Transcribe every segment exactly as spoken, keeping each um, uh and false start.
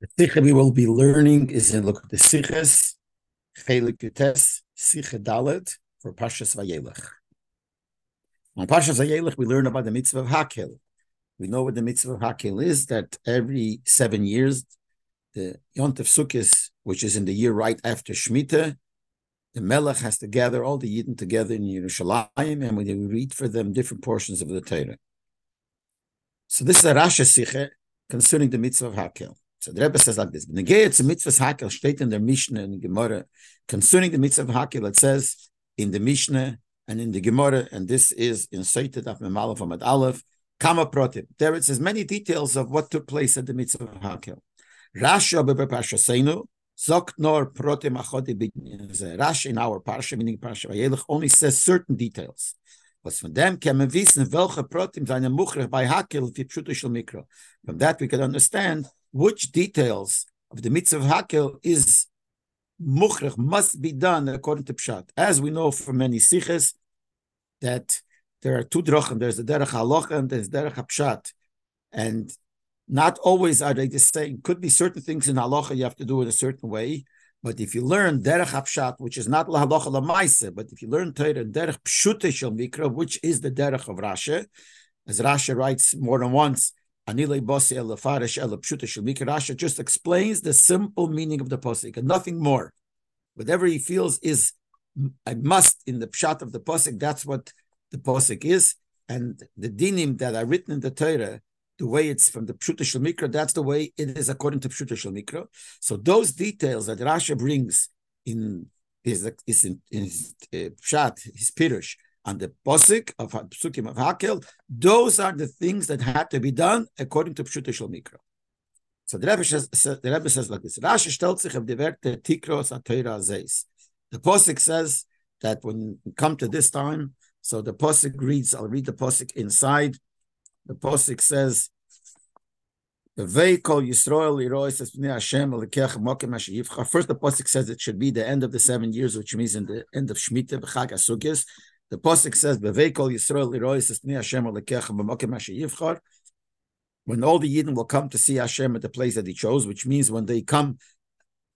The sikha we will be learning is in look at the sikhas, Chelik Yutes, Sikha Dalet for Parshas Vayelech. On Parshas Vayelech, we learn about the mitzvah of Hakel. We know what the mitzvah of Hakel is, that every seven years, the Yontef Sukkis, which is in the year right after Shemitah, the Melech has to gather all the Yidden together in Yerushalayim, and we read for them different portions of the Torah. So this is a Rasha Sikha concerning the mitzvah of Hakel. So the Rebbe says like this: Negei to mitzvahs Hakel, steht in the Mishnah and Gemara. Concerning the mitzvah of Hakel, it says in the Mishnah and in the Gemara, and this is in Seita Daf Mem Aleph Amud Aleph, Kama Protim. There it says many details of what took place at the mitzvah of Hakel. Rashi b'Be Parshasenu zokt nor protim achodi b'Nezeh. Rashi in our Parsha, meaning Parsha Vayelech, only says certain details. From that we can understand which details of the mitzvah of Hakel is muchrich, must be done according to Pshat. As we know from many siches, that there are two drachim, there's the derech halacha and there's derech hapshat. And not always are they the same. Could be certain things in halacha you have to do in a certain way, but if you learn derech hapshat, which is not lahalacha lamaisa, but if you learn Torah derech pshutei shel mikra, which is the derech of Rashi, as Rashi writes more than once, anilei bosi el farish el pshutei shel mikra. Rashi just explains the simple meaning of the pasuk and nothing more. Whatever he feels is a must in the pshat of the pasuk, that's what the pasuk is, and the dinim that are written in the Torah, the way it's from the Pshutei Shel Mikra, that's the way it is according to Pshutei Shel Mikra. So those details that Rashi brings in his, his, in, in his uh, Pshat, his Pirush, and the Posik of Psukim of Hakel, those are the things that had to be done according to Pshutei Shel Mikra. So the Rebbe says, the Rebbe says like this: Rashi stellt sich auf die Werte Tikros HaTorah Zeis. The Posik says that when we come to this time, so the Posik reads, I'll read the Posik inside. The Posik says, first the Posik says it should be the end of the seven years, which means in the end of Shemitah, B'chag HaSukkos. The Posik says, when all the Yidden will come to see Hashem at the place that He chose, which means when they come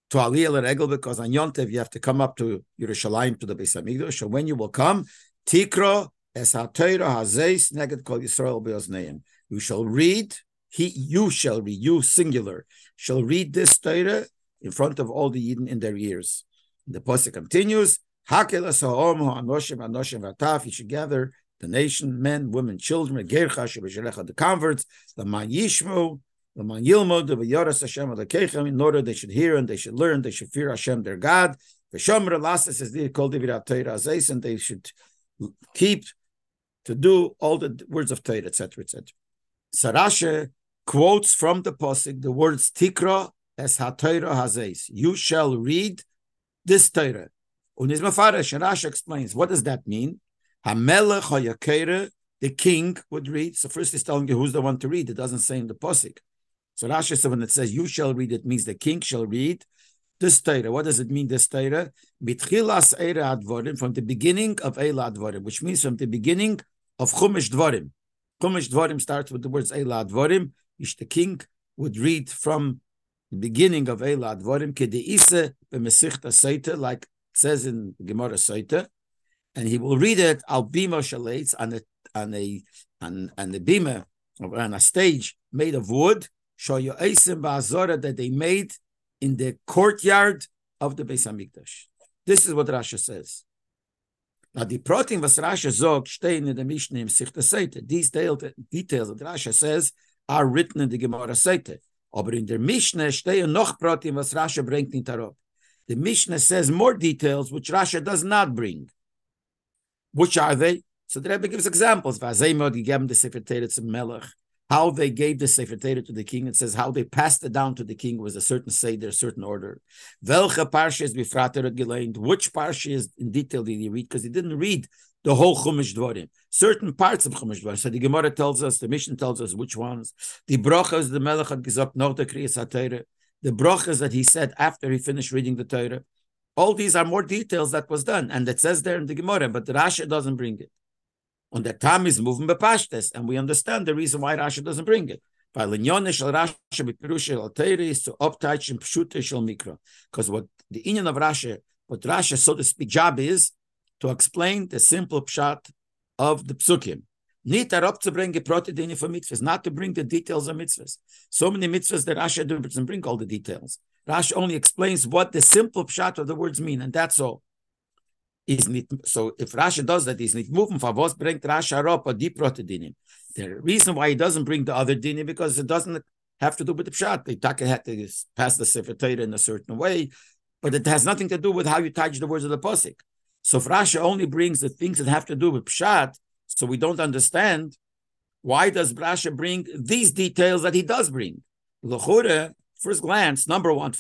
to Aliyah L'Regel, because on Yontev you have to come up to Yerushalayim, to the Beis HaMikdash. So when you will come, Tikro, As HaTorah HaZeis Neged Kol Yisrael B'Ozneim. You shall read, he, you shall read, you singular, shall read this Torah in front of all the Yidden in their ears. And the Pasuk continues, Hakel es ha'om ha'anoshim ha'anoshim v'ataf, you should gather the nation, men, women, children, Gercha she'b'sherecha, the converts, the man yishmu, the man yilmod, the v'yoras Hashem alakechem, in order they should hear and they should learn, they should fear Hashem their God. V'shomer lasses is the Kol Divrei HaTorah HaZeis, and they should keep to do all the words of Torah, et cetera, et cetera. Sarashe quotes from the Pasuk the words Tikra es HaTorah HaZeis. You shall read this Torah. Unizmafarash, Rashi explains, what does that mean? HaMelech HaYakere, the king would read. So first he's telling you who's the one to read. It doesn't say in the Pasuk. So Rashi says when it says you shall read, it means the king shall read this Torah. What does it mean, this Torah? Mitchilas Eira Advarim, from the beginning of Eila Advarim, which means from the beginning of Chumash Dvarim. Chumash Dvarim starts with the words Eila Advarim, which the king would read from the beginning of Eila Advarim, Kedeise b'Mesichta Seita, like it says in Gemara Seita, and he will read it al bima shaleitz, on a on a on, on the bima, on a stage made of wood, shoyoeisim ba'azora, that they made in the courtyard of the Beis Hamikdash. This is what Rashi says. Now, the protein was Rashi zog stein in the Mishnah in Sichta Seite. These details that Rashi says are written in the Gemara Seite. Aber in der Mishnah stein noch protein was Rashi bringt in Tarot. The Mishnah says more details which Rashi does not bring. Which are they? So the Rebbe gives examples. How they gave the Sefer Torah to the king. It says how they passed it down to the king was a certain seder, a certain order. Welche parsha is befrateret geleint? Which parsha is in detail did he read? Because he didn't read the whole Chumash Dvarim. Certain parts of Chumash Dvarim. So the Gemara tells us, the Mishnah tells us which ones. The brachas the Melech had gesagt nach der Kriyas HaTorah. The brachas that he said after he finished reading the Torah. All these are more details that was done, and it says there in the Gemara, but the Rashi doesn't bring it. And the time is moving bepashtes, and we understand the reason why Rashi doesn't bring it. Because what the union of Rashi, what Rashi, so to speak, job is to explain the simple pshat of the psukim. Not to bring the details of mitzvahs. So many mitzvahs that Rashi doesn't bring all the details. Rashi only explains what the simple pshat of the words mean, and that's all. So if Rashi does that, he's not moving for what brings Rashi up or deep dinim. The reason why he doesn't bring the other dinim because it doesn't have to do with the pshat. The taka had to pass the sefer Torah in a certain way, but it has nothing to do with how you touch the words of the pasuk. So if Rashi only brings the things that have to do with pshat, so we don't understand why does Rashi bring these details that he does bring. L'chore, first glance, number one,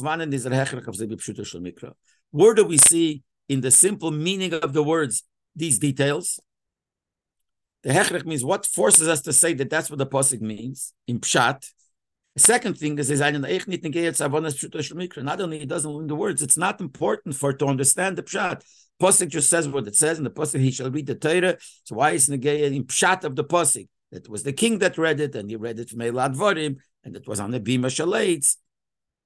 where do we see in the simple meaning of the words these details? The hechrech means what forces us to say that that's what the pasuk means in pshat. The second thing is, not only he doesn't learn the words, it's not important for to understand the pshat. Pasuk just says what it says, and the pasuk he shall read the Torah. So why is negayah in pshat of the pasuk? That was the king that read it, and he read it from Eilad Varim, and it was on the Bima Shalaitz,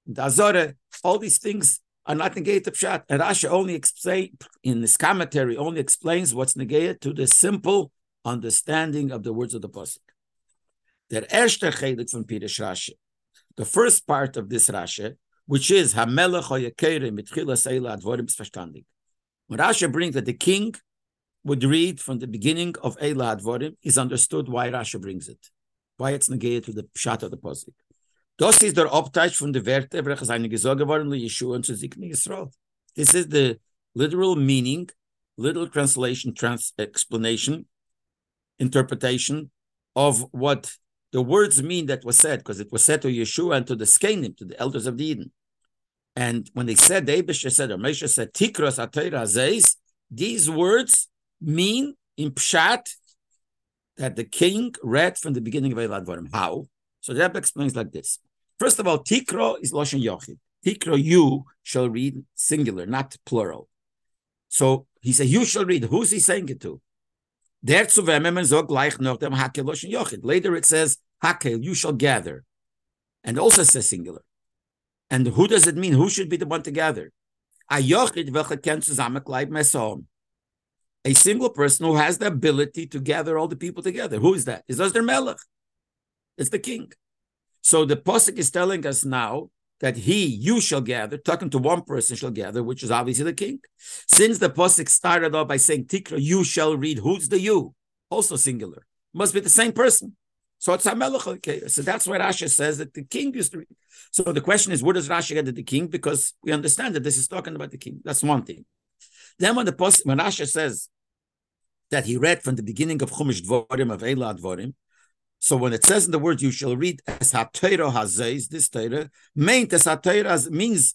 the Azorah. All these things are not negayah to pshat. And Rashi only explain in this commentary only explains what's negayah to the simple understanding of the words of the pasuk. Der erste chelik von Pirush Rashi, the first part of this Rashi, which is Hamelech HaYakere mitchilas Eilad Varim Verstandig. When Rashi brings that the king would read from the beginning of Eilad Varim, is understood why Rashi brings it, why it's negated to the pshat of the pasuk. Das ist der Abteich von der Werte, welches eine Gesorge waren, Yeshua und zu Zikni Yisrael. This is the literal meaning, literal translation, trans explanation, interpretation of what the words mean that was said, because it was said to Yeshua and to the Skenim, to the elders of the Eden. And when they said, the Eibusher said, or Moshe said, Tikros HaTorah Zeis, these words mean in pshat that the king read from the beginning of Eilad Varim. How? So the Rebbe explains like this. First of all, Tikro is Loshen Yochid. Tikro, you shall read, singular, not plural. So he said, you shall read. Who's he saying it to? Later it says, Hakel, you shall gather. And also says singular. And who does it mean? Who should be the one to gather? A single person who has the ability to gather all the people together. Who is that? It's the Melech. It's the king. So the pasuk is telling us now that he, you shall gather, talking to one person shall gather, which is obviously the king. Since the pasuk started off by saying, Tikra, you shall read, who's the you? Also singular. Must be the same person. So it's HaMelech. Okay. So that's why Rashi says that the king used to read. So the question is, where does Rashi get to the king? Because we understand that this is talking about the king. That's one thing. Then when the pasuk, when Rashi says that he read from the beginning of Chumash Dvarim, of Eilad Dvarim, so when it says in the words, you shall read as HaTorah HaZeis, this Torah, meant as HaTorah means,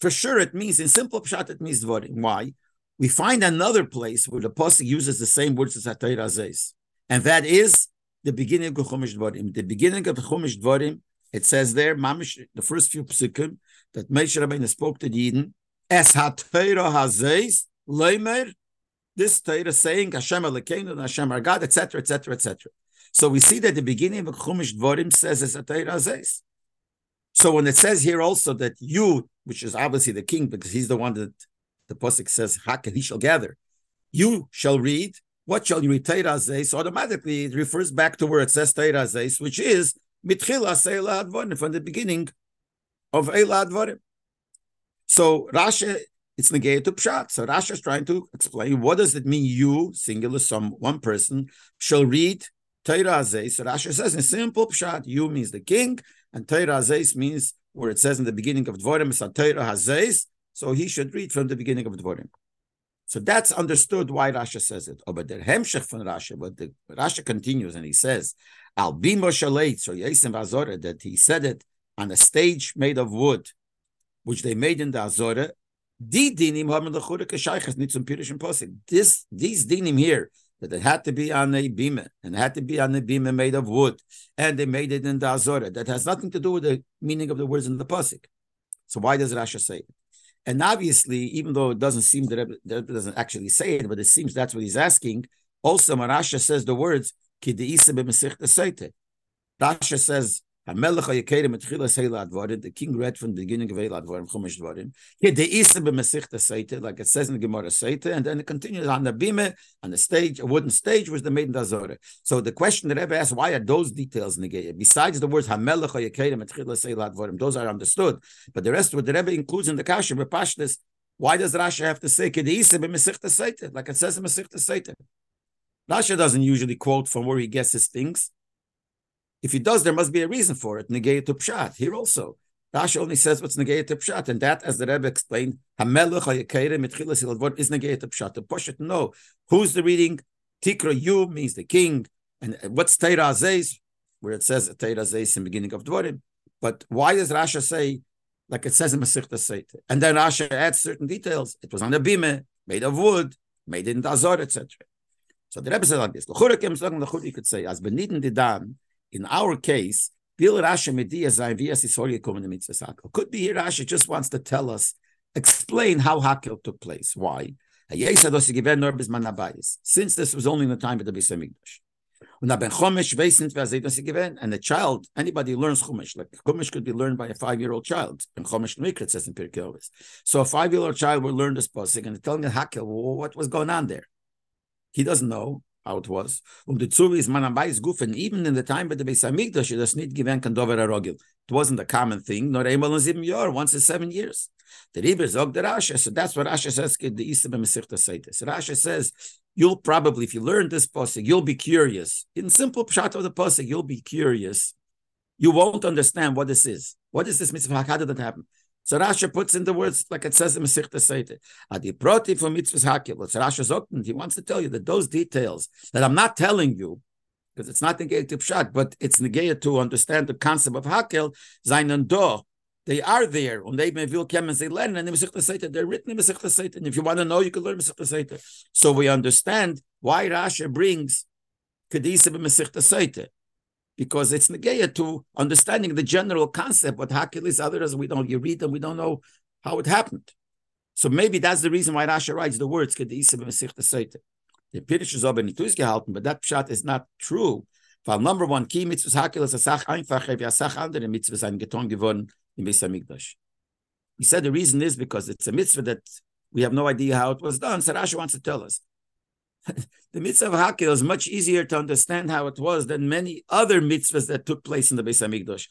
for sure it means, in simple pshat, it means Dvarim. Why? We find another place where the pasuk uses the same words as HaTorah HaZeis. And that is the beginning of Chumash Dvarim. The beginning of Chumash Dvarim, it says there, Mamish, the first few psukim, that Moshe Rabbeinu spoke to the Eden, as HaTorah HaZeis, Leimer, this Torah saying, Hashem Elokeinu, Hashem our God, et cetera, et cetera, et cetera. So we see that the beginning of Chumash Dvarim says as HaTorah HaZeis. So when it says here also that you, which is obviously the king, because he's the one that the pasuk says, Hakel, he shall gather. You shall read. What shall you read? Torah HaZeis. Automatically it refers back to where it says Torah HaZeis, which is Mitchilas Eilad Dvarim, from the beginning of Eilad Dvarim. So Rashi, it's negated to pshat. So Rashi is trying to explain what does it mean you, singular, some one person, shall read Torah HaZeis. So Rashi says in simple pshat, you means the king, and Torah HaZeis means where it says in the beginning of Dvarim, it's HaTorah HaZeis, so he should read from the beginning of Dvarim. So that's understood why Rashi says it. But the hemshech von Rashi, but the Rashi continues and he says, Al Bima Shaleitz, or Yesem Azorah, that he said it on a stage made of wood, which they made in the Azorah. These dinim here, that it had to be on a bima, and it had to be on a bima made of wood, and they made it in the Azorah. That has nothing to do with the meaning of the words in the pasuk. So why does Rashi say it? And obviously, even though it doesn't seem that it doesn't actually say it, but it seems that's what he's asking. Also, when Rashi says the words, Rashi says The king read from the beginning of Eilad Dvarim, Chumash Dvarim. Here, the Isa b'Masechta Seita, like it says in the Gemara Seita, and then it continues on the bima, on the stage, a wooden stage, was the Maiden Dazora. So the question that Rebbe asked, why are those details negated? Besides the words Hamelech HaYakedim Etchila Seilad Dvarim, those are understood, but the rest, what the Rebbe includes in the Kasha b'Pashtas, why does Rashi have to say the Isa b'Masechta Seita, like it says in Masechta Seita? Rashi doesn't usually quote from where he guesses things. If he does, there must be a reason for it. Negei to pshat. Here also, Rashi only says what's negei to pshat, and that, as the Rebbe explained, Hamelech HaYakedim Etchila Seilad Dvarim is negei to pshat. To push it, no. Who's the reading? Tikra Yu means the king, and what's Teira Zeis, where it says Teira Zeis in the beginning of Dvarim. But why does Rashi say, like it says in Masechta Seita? And then Rashi adds certain details. It was on a bime, made of wood, made in azor, et cetera. So the Rebbe said like this: you could say, as benidin didan. In our case, could be here Rashi just wants to tell us, explain how Hakel took place. Why? Since this was only in the time of the Beis Hamikdash. And a child, anybody learns Chumash. Like Chumash could be learned by a five-year-old child. And Chumash Mikra, it says in Pirkei Avos. So a five-year-old child will learn this pasuk and telling Hakel what was going on there. He doesn't know how it was. Um, the Tzuri is Manabai's goof, and even in the time of the Beis Hamikdash, it was not given Kandover Arogil. It wasn't a common thing, nor Eimal Zim Yor, once in seven years. The Rebbe Zog the Rasha, so that's what Rasha says, the Isa b'Masechta Seita. So Rasha says, you'll probably, if you learn this pasuk, you'll be curious. In simple pshat of the pasuk, you'll be curious. You won't understand what this is. What is this mitzvah? How did that happen? So Rashi puts in the words, like it says in Masechta Seita, Adiproti for mitzvahs hakel. So Rashi Zokten, he wants to tell you that those details that I'm not telling you, because it's not negated to pshat, but it's negated to understand the concept of hakel, zainan do. They are there. And they may feel kem and say len, and in Masechta Seita, they're written in Masechta Seita. And if you want to know, you can learn Masechta Seita. So we understand why Rashi brings kedisa b'Masechta Seita, because it's negaya to understanding the general concept, what Hakel is. Otherwise, we don't, you read them, we don't know how it happened. So maybe that's the reason why Rashi writes the words, the Pirish is gehalten, but that pshat is not true. Well, number one, ki mitzvahs hakel is a sach einfach, if sach andere mitzvahs ein geton geworden in Beis Hamikdash. He said the reason is because it's a mitzvah that we have no idea how it was done. So Rashi wants to tell us. The mitzvah of Hakel is much easier to understand how it was than many other mitzvahs that took place in the Beis Hamikdash.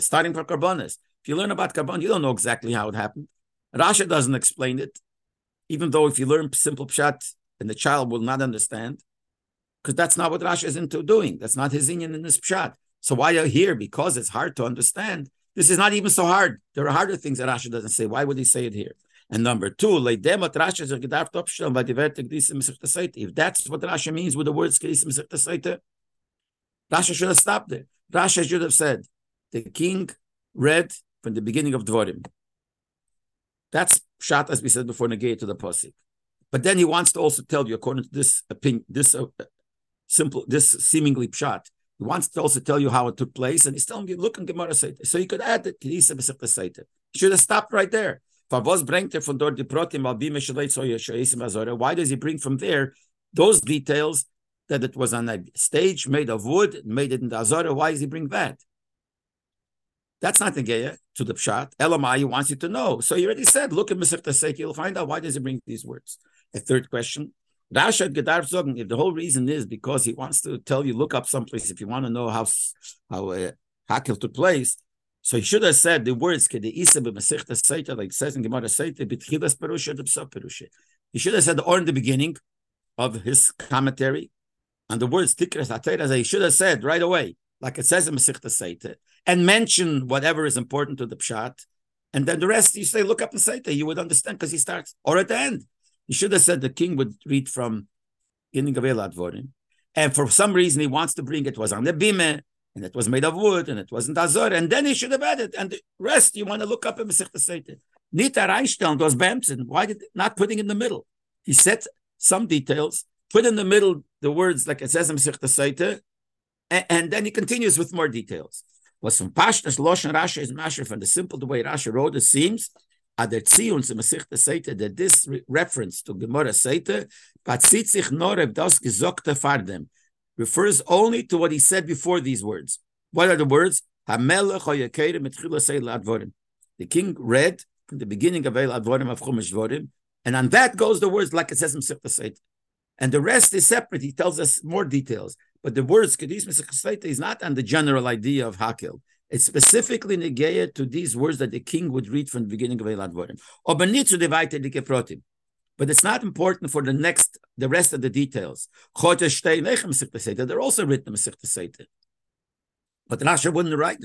Starting from Karbonis. If you learn about Karbonis, you don't know exactly how it happened. Rashi doesn't explain it, even though if you learn simple pshat, then the child will not understand, because that's not what Rashi is into doing. That's not his inyan in this pshat. So why are you here? Because it's hard to understand. This is not even so hard. There are harder things that Rashi doesn't say. Why would he say it here? And number two, if that's what Rashi means with the words, Rashi should have stopped there. Rashi should have said, the king read from the beginning of Dvarim. That's pshat, as we said before, negate to the pasuk. But then he wants to also tell you, according to this opinion, this uh, simple, this seemingly pshat, he wants to also tell you how it took place, and he's telling you, look in Gemara Seita. So you could add it. He should have stopped right there. Why does he bring from there those details that it was on a stage made of wood, made it in the Azora? Why does he bring that? That's not the Geya to the Pshat. Elamai wants you to know. So he already said, look at Masechta Seita, you'll find out why does he bring these words. A third question. If the whole reason is because he wants to tell you, look up someplace if you want to know how how uh, Hakel took place. So he should have said the words, like it says in Gemara Seita, he should have said, or in the beginning of his commentary, and the words, he should have said right away, like it says in Masechta Seita, and mention whatever is important to the Pshat, and then the rest, you say, look up in Seita, you would understand, because he starts, or at the end. He should have said the king would read from beginning of Eilad Dvarim, and for some reason he wants to bring, it was on the Bime, and it was made of wood, and it wasn't azor, and then he should have added, and the rest you want to look up in Masechta Seita. Nita Reinstein was Bamson. Why did not putting in the middle? He said some details, put in the middle the words like it says in Masechta Seita, and, and then he continues with more details. Was from Pashtas Loshen Rashi is Masher, from the simple the way Rashi wrote it seems Aderziuns in Masechta Seita that this re- reference to Gemara Seita, but Sitzich Norev das Gesokte Fardem. refers only to what he said before these words. What are the words? The king read from the beginning of El Advorim of Chumash Dvorim, and on that goes the words like it says in Masechta Seder. And the rest is separate. He tells us more details. But the words Kedis Masechta Seder is not on the general idea of Hakel. It's specifically negaya to these words that the king would read from the beginning of El Advorim. But it's not important for the next, the rest of the details. They're also written in Masechta Seder. But Rasha wouldn't write.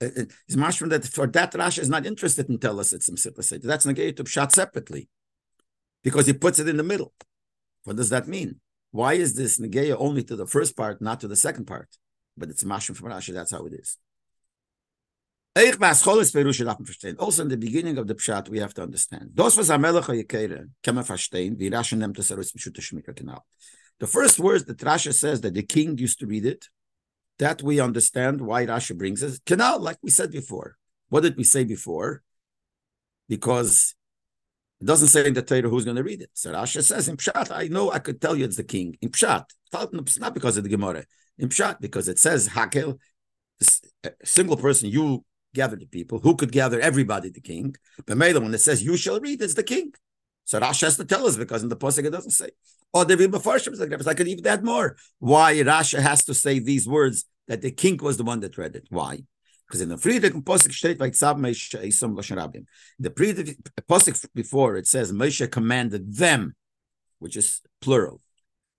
It's mashma that for that Rasha is not interested in telling us it's Masechta Seder. That's negated to Pshat separately, because he puts it in the middle. What does that mean? Why is this negaya only to the first part, not to the second part? But it's mashma from Rasha. That's how it is. Also, in the beginning of the Pshat, we have to understand. The first words that Rasha says that the king used to read it. That we understand why Rashi brings us. Canal, like we said before. What did we say before? Because it doesn't say in the Torah who's going to read it. So Rashi says, in Pshat, I know I could tell you it's the king. In Pshat, it's not because of the Gemara. In Pshat, because it says, Hakel, a single person, you gather the people. Who could gather everybody, the king? But when it says, you shall read, it's the king. So Rashi has to tell us, because in the Pasuk it doesn't say. Or the Rebbe Farshim, I could even add more. Why Rashi has to say these words that the king was the one that read it? Why? Because in the Friedrich Pasuk state like Sab Moshe Isom Lashon Rabim. The Friedrich Pasuk before it says Moshe commanded them, which is plural.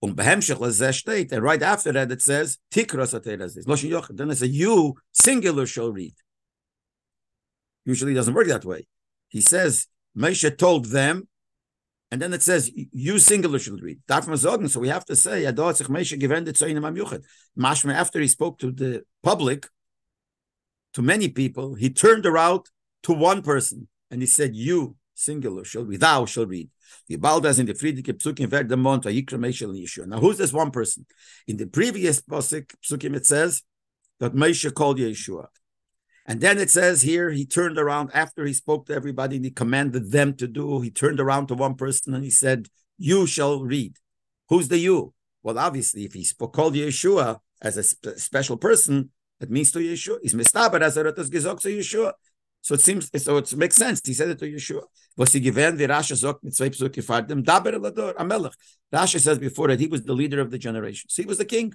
Um behemshich lezeh state, and right after that it says Tikra Sateras Lashon Yochid. Then it says you singular shall read. Usually it doesn't work that way. He says Moshe told them. And then it says, you singular should read. So we have to say, after he spoke to the public, to many people, he turned around to one person. And he said, you singular shall read, thou shall read. Now who's this one person? In the previous psukim it says, that Moshe called Yeshua. And then it says here, he turned around after he spoke to everybody and he commanded them to do. He turned around to one person and he said, you shall read. Who's the you? Well, obviously, if he spoke, called Yeshua as a sp- special person, that means to Yeshua. He's mistaber as a ratas gezok to Yeshua. So it seems, so it makes sense. He said it to Yeshua. Was he given the Rasha zok mitzvah psuki fardem daber lador amelach? Rasha says before that he was the leader of the generation. So he was the king.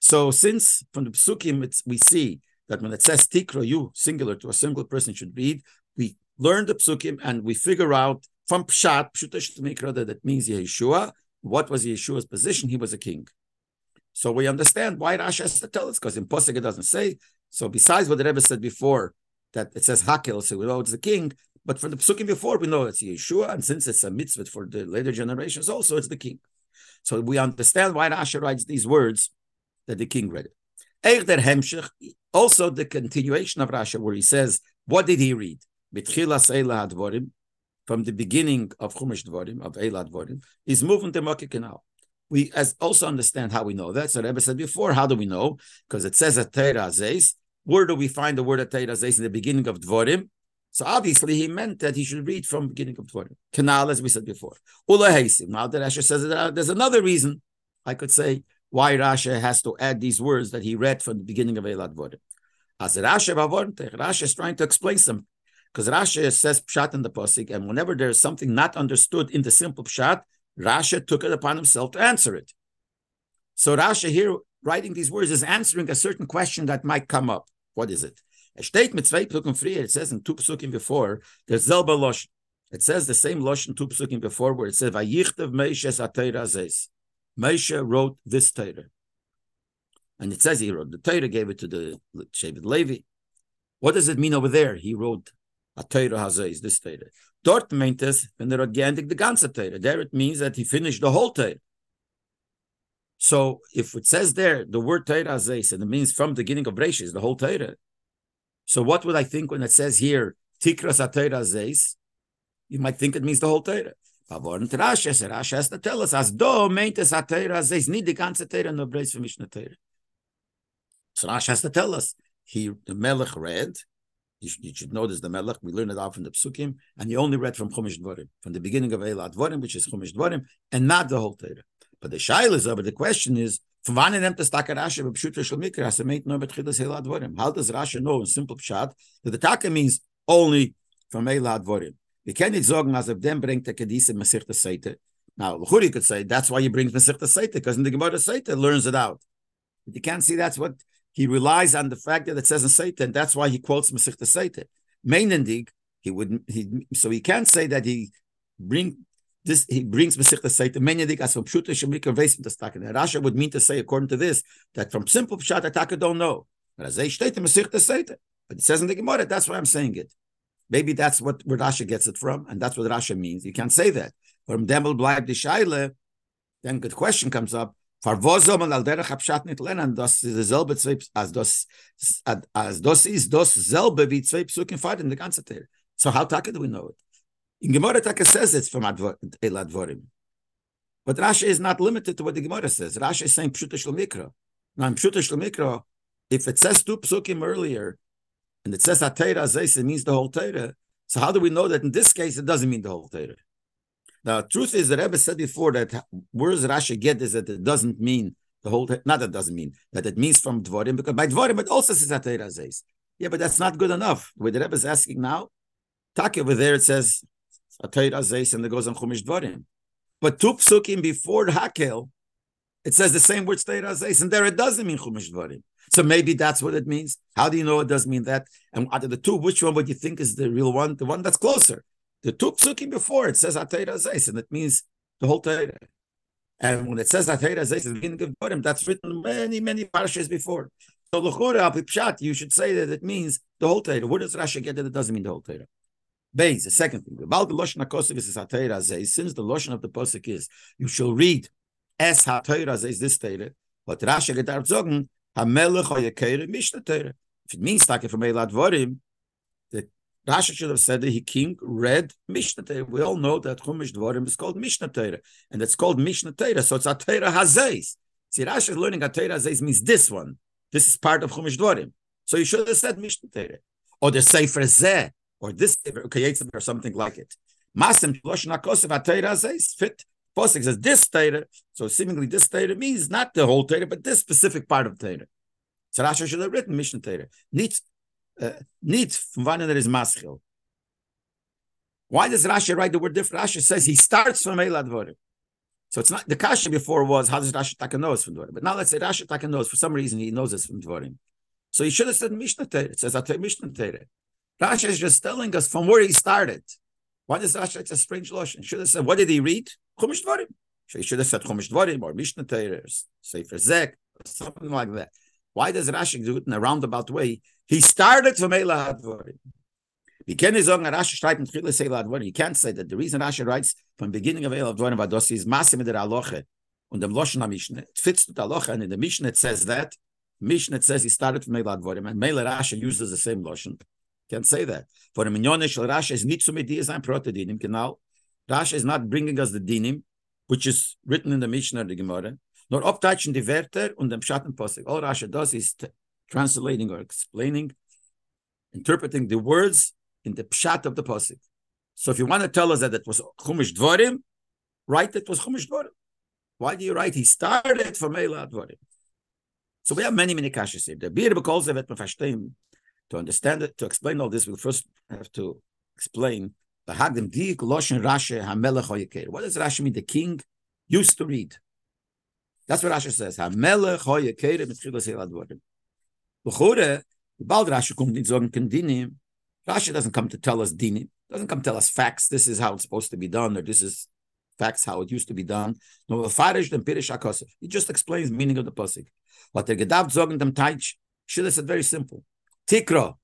So since from the psukim we see that when it says tikro, you, singular, to a single person should read, we learn the psukim and we figure out from pshat, pshutash mikra, that it means Yeshua. What was Yeshua's position? He was a king. So we understand why Rashi has to tell us, because in Pasuk it doesn't say. So besides what the Rebbe said before, that it says hakel, so we know it's the king, but from the psukim before, we know it's Yeshua, and since it's a mitzvah for the later generations also, it's the king. So we understand why Rashi writes these words that the king read it. Also, the continuation of Rashi, where he says, what did he read? From the beginning of Chumash Dvorim, of El Advorim, is moving to Mokhe Canal. We as also understand how we know that. So Rebbe said before, how do we know? Because it says Atera Zeis. Where do we find the word Atera Zeis in the beginning of Dvorim? So obviously he meant that he should read from beginning of Dvorim. Canal, as we said before. Ula Heisim. Now that Rashi says that, there's another reason I could say why Rashi has to add these words that he read from the beginning of El Advorim. As Rashi Bavortech, Rashi is trying to explain some, because Rashi says Pshat in the Pasuk, and whenever there is something not understood in the simple Pshat, Rashi took it upon himself to answer it. So Rashi here, writing these words, is answering a certain question that might come up. What is it? It says in two Pesukim before, there's Zelba Losh. It says the same Losh in two Pesukim before, where it says, Vayichtav Meishes Atayra Zeis. Moshe wrote this Torah. And it says he wrote the Torah, gave it to the Shevet Levi. What does it mean over there? He wrote a Torah Hazais, this Torah. Dort meint es, wenn er geendigt die ganze Torah. There it means that he finished the whole Torah. So if it says there the word Torah Hazais, and it means from the beginning of Bereshis, the whole Torah. So what would I think when it says here, Tikras HaTorah Hazais? You might think it means the whole Torah. Pavorin Rashi, Rashi has to tell us, as do meintes HaTorah Hazais, need the ganze Torah, no breis for Mishnah Torah. So Rashi has to tell us, he, the Melech read, you should, you should notice the Melech, we learn it out from the Psukim, and he only read from Chumash Dvorim, from the beginning of El Advorim, which is Chumash Dvorim, and not the whole Torah. But the Shaila is over, the question is, From one end, the Taka Rasha, the Pshut Vishal Mikra, the main number of Chidas Eilad Vorim. How does Rasha know in simple Pshat that the Taka means only from Eilad Vorim? You can't say, as if them bring the Kedis and Masirta Seite. Now, Luchuri could say, that's why he brings Masirta Seite, because in the Gemara Seite learns it out. But you can't see that's what he relies on the fact that it says in Seite, and that's why he quotes Masirta Seite. Mainendig, he would, he, so he can't say that he bring This he brings Masechta Seita Menyadik as from Pshuta Shemrika Vesim Tastaken. Rasha would mean to say, according to this, that from simple Pshat Ataka don't know. But as I state Masechta Seita, but it says in the Gemara, that's why I'm saying it. Maybe that's what where Rasha gets it from, and that's what Rasha means. You can't say that. From Demel Blaib the Shaila, then good question comes up. Farvozom and Aldera Hapshat Nitlen and das is selbe zwei as das as das is das selbe wie zwei Psukim fight in the ganze Teil. So how Taka do we know it? In Gemara, Taka says it's from Advo- Eilad Vorim. But Rasha is not limited to what the Gemara says. Rasha is saying Pshuta Shel Mikra. Now, in Pshuta Shel Mikra, if it says two Psukim earlier, and it says HaTeira Zeis, it means the whole Teira. So how do we know that in this case, it doesn't mean the whole Teira? Now, the truth is, the Rebbe said before that where does Rasha get is that it doesn't mean the whole Teira. Not that it doesn't mean, that it means from Dvorim, because by Dvorim, it also says HaTeira Zeis. Yeah, but that's not good enough. What the Rebbe is asking now, Taka over there, it says a Torah Zeis, and it goes on Chumash Dvarim. But two psukim before Hakel, it says the same words Torah Zeis, and there it doesn't mean Chumash Dvarim. So maybe that's what it means. How do you know it doesn't mean that? And out of the two, which one would you think is the real one? The one that's closer. The two psukim before, it says a Torah Zeis, and it means the whole Torah. And when it says a Torah Zeis, the beginning of Dvarim, that's written many, many parshas before. So l'chora pipshat, you should say that it means the whole Torah. Where does Rashi get that it doesn't mean the whole Torah? Beis, the second thing, about the Lashon HaKosek is HaTeira Zeis, since the Lashon of the Posek is, you shall read as HaTeira Zeis, this Teira, but Rasha gedarf zogen, HaMelech HaYakeir Mishna Teira. If it means like from Eilad Vorim, that Rasha should have said that he king read Mishna Teira. We all know that Chumash Dvorim is called Mishna Teira, and it's called Mishna Teira, so it's HaTeira HaZeis. See, Rasha is learning HaTeira HaZeis means this one. This is part of Chumash Dvorim. So you should have said Mishna Teira. Or the Sefer Zeh, or this or something like it. Masem Lashon HaKosek HaTeira Zeis fit posik says this Teira, so seemingly this Teira means not the whole Teira, but this specific part of Teira. So Rasha should have written Mishnah Teira. Neat, neat from one another is maschil. Why does Rasha write the word different? Rasha says he starts from Eilad Vorim. So it's not the kasha before was how does Rasha Taka knows from Dvorim, but now let's say Rasha Taka knows for some reason he knows this from Dvorim. So he should have said Mishnah Teira. It says Mishnah Teira. Rasha is just telling us from where he started. Why does Rasha? It's a strange lotion. Should have said, what did he read? Chumash Dvarim. He should have said Chumash Dvarim or Mishnah Torah, Sefer Zek, or something like that. Why does Rasha do it in a roundabout way? He started from Eilad Dvarim. You can't say that the reason Rasha writes from the beginning of Eilad Dvarim is Masim der Aloche und dem Loschen HaMishnah. It fits to the Aloche, and in the Mishnah it says that. Mishnah it says he started from Eilad Dvarim, and Meila Rasha uses the same Loschen. Can't say that. For the minyone shel Rasha is nit zu medias ein prote dinim. Canal Rasha is not bringing us the dinim, which is written in the Mishnah, the Gemara, nor opteichen die Wörter und dem Schatten Posek. All Rasha does is t- translating or explaining, interpreting the words in the pshat of the Posek. So if you want to tell us that it was Chumash Dvorim, write it was Chumash Dvorim. Why do you write he started from Eilad Dvorim? So we have many, many kashas here. The Bir bekol ze vet mefashtim. To understand it, to explain all this, we we'll first have to explain the Hagdim Dik Loshen Rasha HaMelech HaYakeir. What does Rasha mean? The king used to read. That's what Rasha says. HaMelech HaYakeir Mitchilas Eilad Vorim. B'chure, bald Rasha kommt nicht sagen kann Dinim. Rasha doesn't come to tell us Dinim. Doesn't come tell us facts. This is how it's supposed to be done, or this is facts how it used to be done. No, Farish and Pirish HaKosef. It just explains the meaning of the pasuk. What they gedav sagen dem Teich. Should have said very simple. Tikra,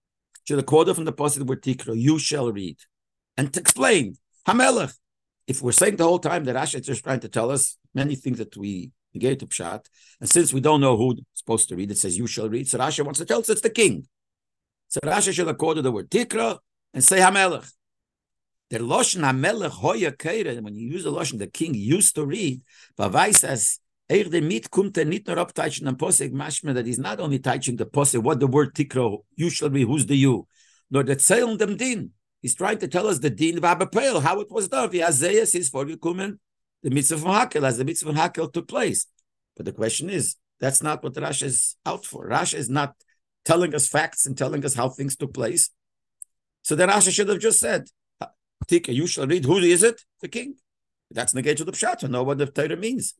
to the quote from the positive word Tikra, you shall read. And to explain, HaMelech. If we're saying the whole time that Rasha is just trying to tell us many things that we gave to Pshat, and since we don't know who's supposed to read, it says you shall read. So Rasha wants to tell us it's the king. So Rasha should have quoted the word Tikra and say HaMelech. The Loshen HaMelech HaYakeir, when you use the Loshen, the king used to read, but Vai's as Er damit kommt er nicht nur ab teitschen am Posek mashme, that he's not only teitschen the Posek, what the word tikro, you shall be, who's the you, nor the Zeil dem Din. He's trying to tell us the Din v'abapel, how it was done. V'azeyes is for you kumen, the mitzvah from Hakel, as the mitzvah from Hakel took place. But the question is, That's not what Rashi is out for. Rashi is not telling us facts and telling us how things took place. So then Rashi should have just said, Tika, you shall read, who is it? The king. That's negate to the Pshat, to know what the Torah means.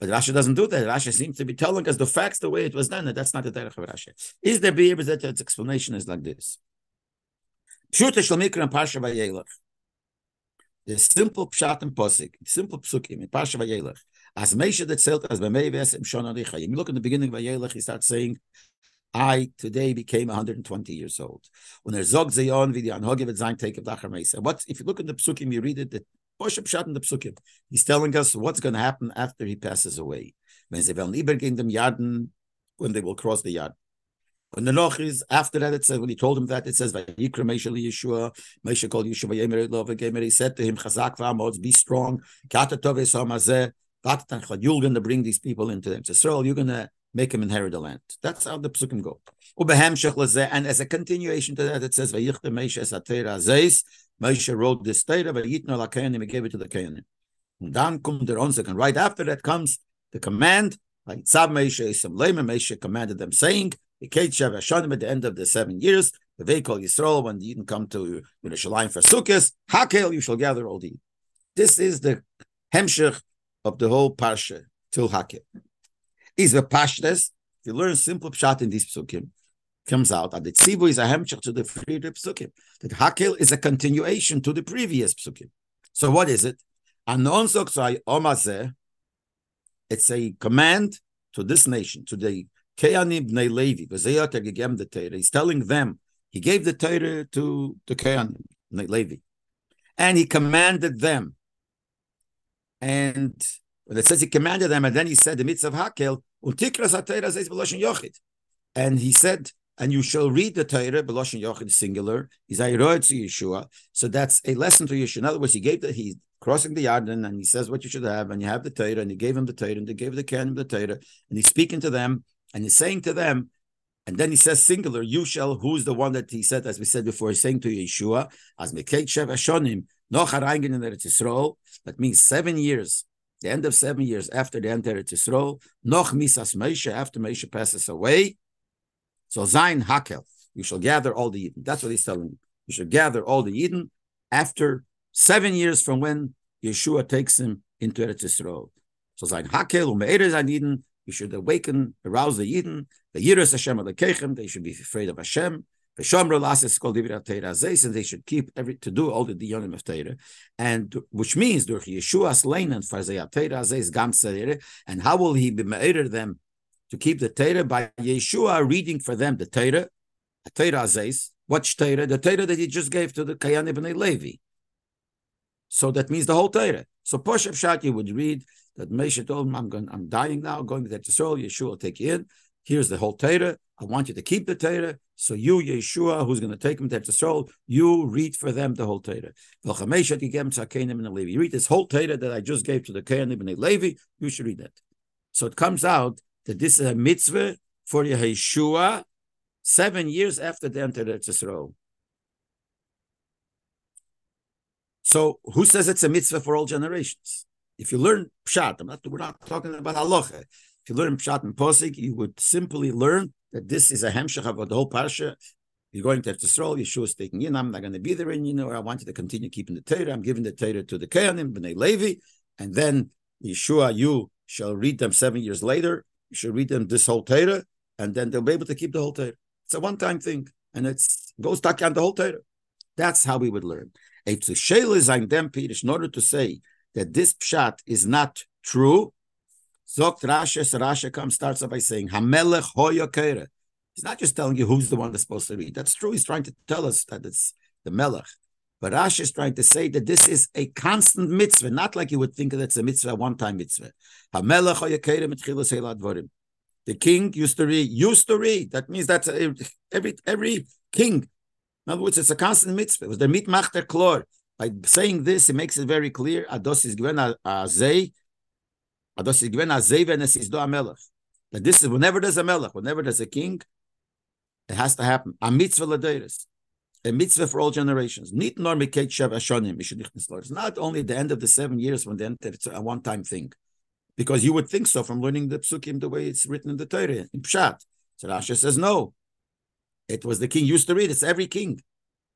But Rashi doesn't do that. Rashi seems to be telling us the facts the way it was done, and that's not the derech of Rashi. Is there be able that its explanation is like this? Pshuta shel mikra in Parsha Vayelech. The simple pshat and posik, simple psukim in Parsha Vayelech. As Meisha that said, as B'mei v'es imshon aricha. You look at the beginning of Vayelech, he starts saying, I today became one hundred twenty years old. When there's zog zeyon v'dian hogev et zayin take of dachar meisa. What if you look at the psukim, you read it, the he's telling us what's going to happen after he passes away. When they will cross the yard. When the Noach is after that, it says, when he told him that, it says, Vayikra Meisha Yeshua, Meisha called Yeshua, he said to him, Chazak v'amotz, be strong, you're going to bring these people into them. Israel, you're going to make him inherit the land. That's how the psukim go. And as a continuation to that, it says, Vayichta Meisha Satera Zeis, Meisha wrote this Torah, Vayitna la Kayanim, he gave it to the Kayanim. And then comes the onset, and right after that comes the command, Vayitzav Meisha Isam Leima, Meisha commanded them, saying, Ikei Shav Hashanim, at the end of the seven years, the Veikol Yisrael, when the Yidden come to Yerushalayim for Sukkos, Hakel, you shall gather all the Yidden. This is the Hemshech of the whole Parsha, till Hakel. These are Pashtas. If you learn simple Pshat in these Psukim, comes out that the Tzivu is a hemshech to the three Psukim. That Hakel is a continuation to the previous Psukim. So what is it? It's a command to this nation, to the Keanim Bnei Levi. He's telling them, he gave the Torah to the Keanim Bnei Levi. And he commanded them. And when it says he commanded them, and then he said the mitzvah of Hakel, and he said, and you shall read the Torah, B'Loshen Yochid, singular, is Ayroid to Yeshua. So that's a lesson to Yeshua. In other words, he gave that he's crossing the Yarden, and he says what you should have, and you have the Torah, and he gave him the Torah, and they gave the Kehanim the Torah, and he's speaking to them, and he's saying to them, and then he says singular, you shall, who's the one that he said, as we said before, he's saying to Yeshua, as Mekei Shev Hashonim, Noch Harangin in Eretz Yisrael, that means seven years, the end of seven years after the end of Eretz Yisrael, Noch Misas Meisha, after Meisha passes away, so Zayin Hakel, you shall gather all the Yidden. That's what he's telling you. You shall gather all the Yidden after seven years from when Yeshua takes him into Eretz Yisrael. So Zayin Hakel, ume'ere Zayin Yidden, you should awaken, arouse the Yidden, the Yiras Hashem Alekechem, they should be afraid of Hashem, and they should keep every to do all the diyonim of Torah, and which means durch Yeshua's lein and farzei Torah zeis gam tzere. And how will he be me'eder them to keep the Torah? By Yeshua reading for them the Torah, the Torah zeis. What Torah? The Torah that he just gave to the Kayanim Bnei Levi. So that means the whole Torah. So Poshuv Shat you would read that Meisha told him, "I'm going, I'm dying now. Going to the Yisrael. Yeshua will take you in. Here's the whole Torah. I want you to keep the Torah. So you, Yeshua, who's going to take him to the soul, you read for them the whole Torah. You read this whole Torah that I just gave to the Kehanim Bnei Levi. You should read that." So it comes out that this is a mitzvah for Yeshua seven years after they entered the Yisrael. So who says it's a mitzvah for all generations? If you learn Pshat, I'm not, we're not talking about halacha. If you learn Pshat and Posig, you would simply learn that this is a hemshech of the whole parsha. You're going to Yisrael, Yeshua is taking in, I'm not going to be there in, you know, or I want you to continue keeping the Torah. I'm giving the Torah to the Kehanim, Bnei Levi, and then Yeshua, you shall read them seven years later. You shall read them this whole Torah, and then they'll be able to keep the whole Torah. It's a one-time thing, and it goes back on the whole Torah. That's how we would learn. In order to say that this Pshat is not true, Zokt Rashi, so Rashi comes, starts off by saying, Hamelech hoyokere. He's not just telling you who's the one that's supposed to read. That's true. He's trying to tell us that it's the Melech. But Rashi is trying to say that this is a constant mitzvah, not like you would think that it's a mitzvah, a one-time mitzvah. Hamelech hoyokere mitchilas heila advarim. The king used to read, used to read. That means that's a, every every king. In other words, it's a constant mitzvah. It was the mitmach der klor. By saying this, it makes it very clear. Ados is given azay. That this is whenever there's a melech, whenever there's a king, it has to happen. A mitzvah l'deiros, a mitzvah for all generations. It's not only the end of the seven years when they enter, it's a one-time thing. Because you would think so from learning the psukim the way it's written in the Torah, in Pshat. So Rashi says, no. It was the king used to read. It's every king.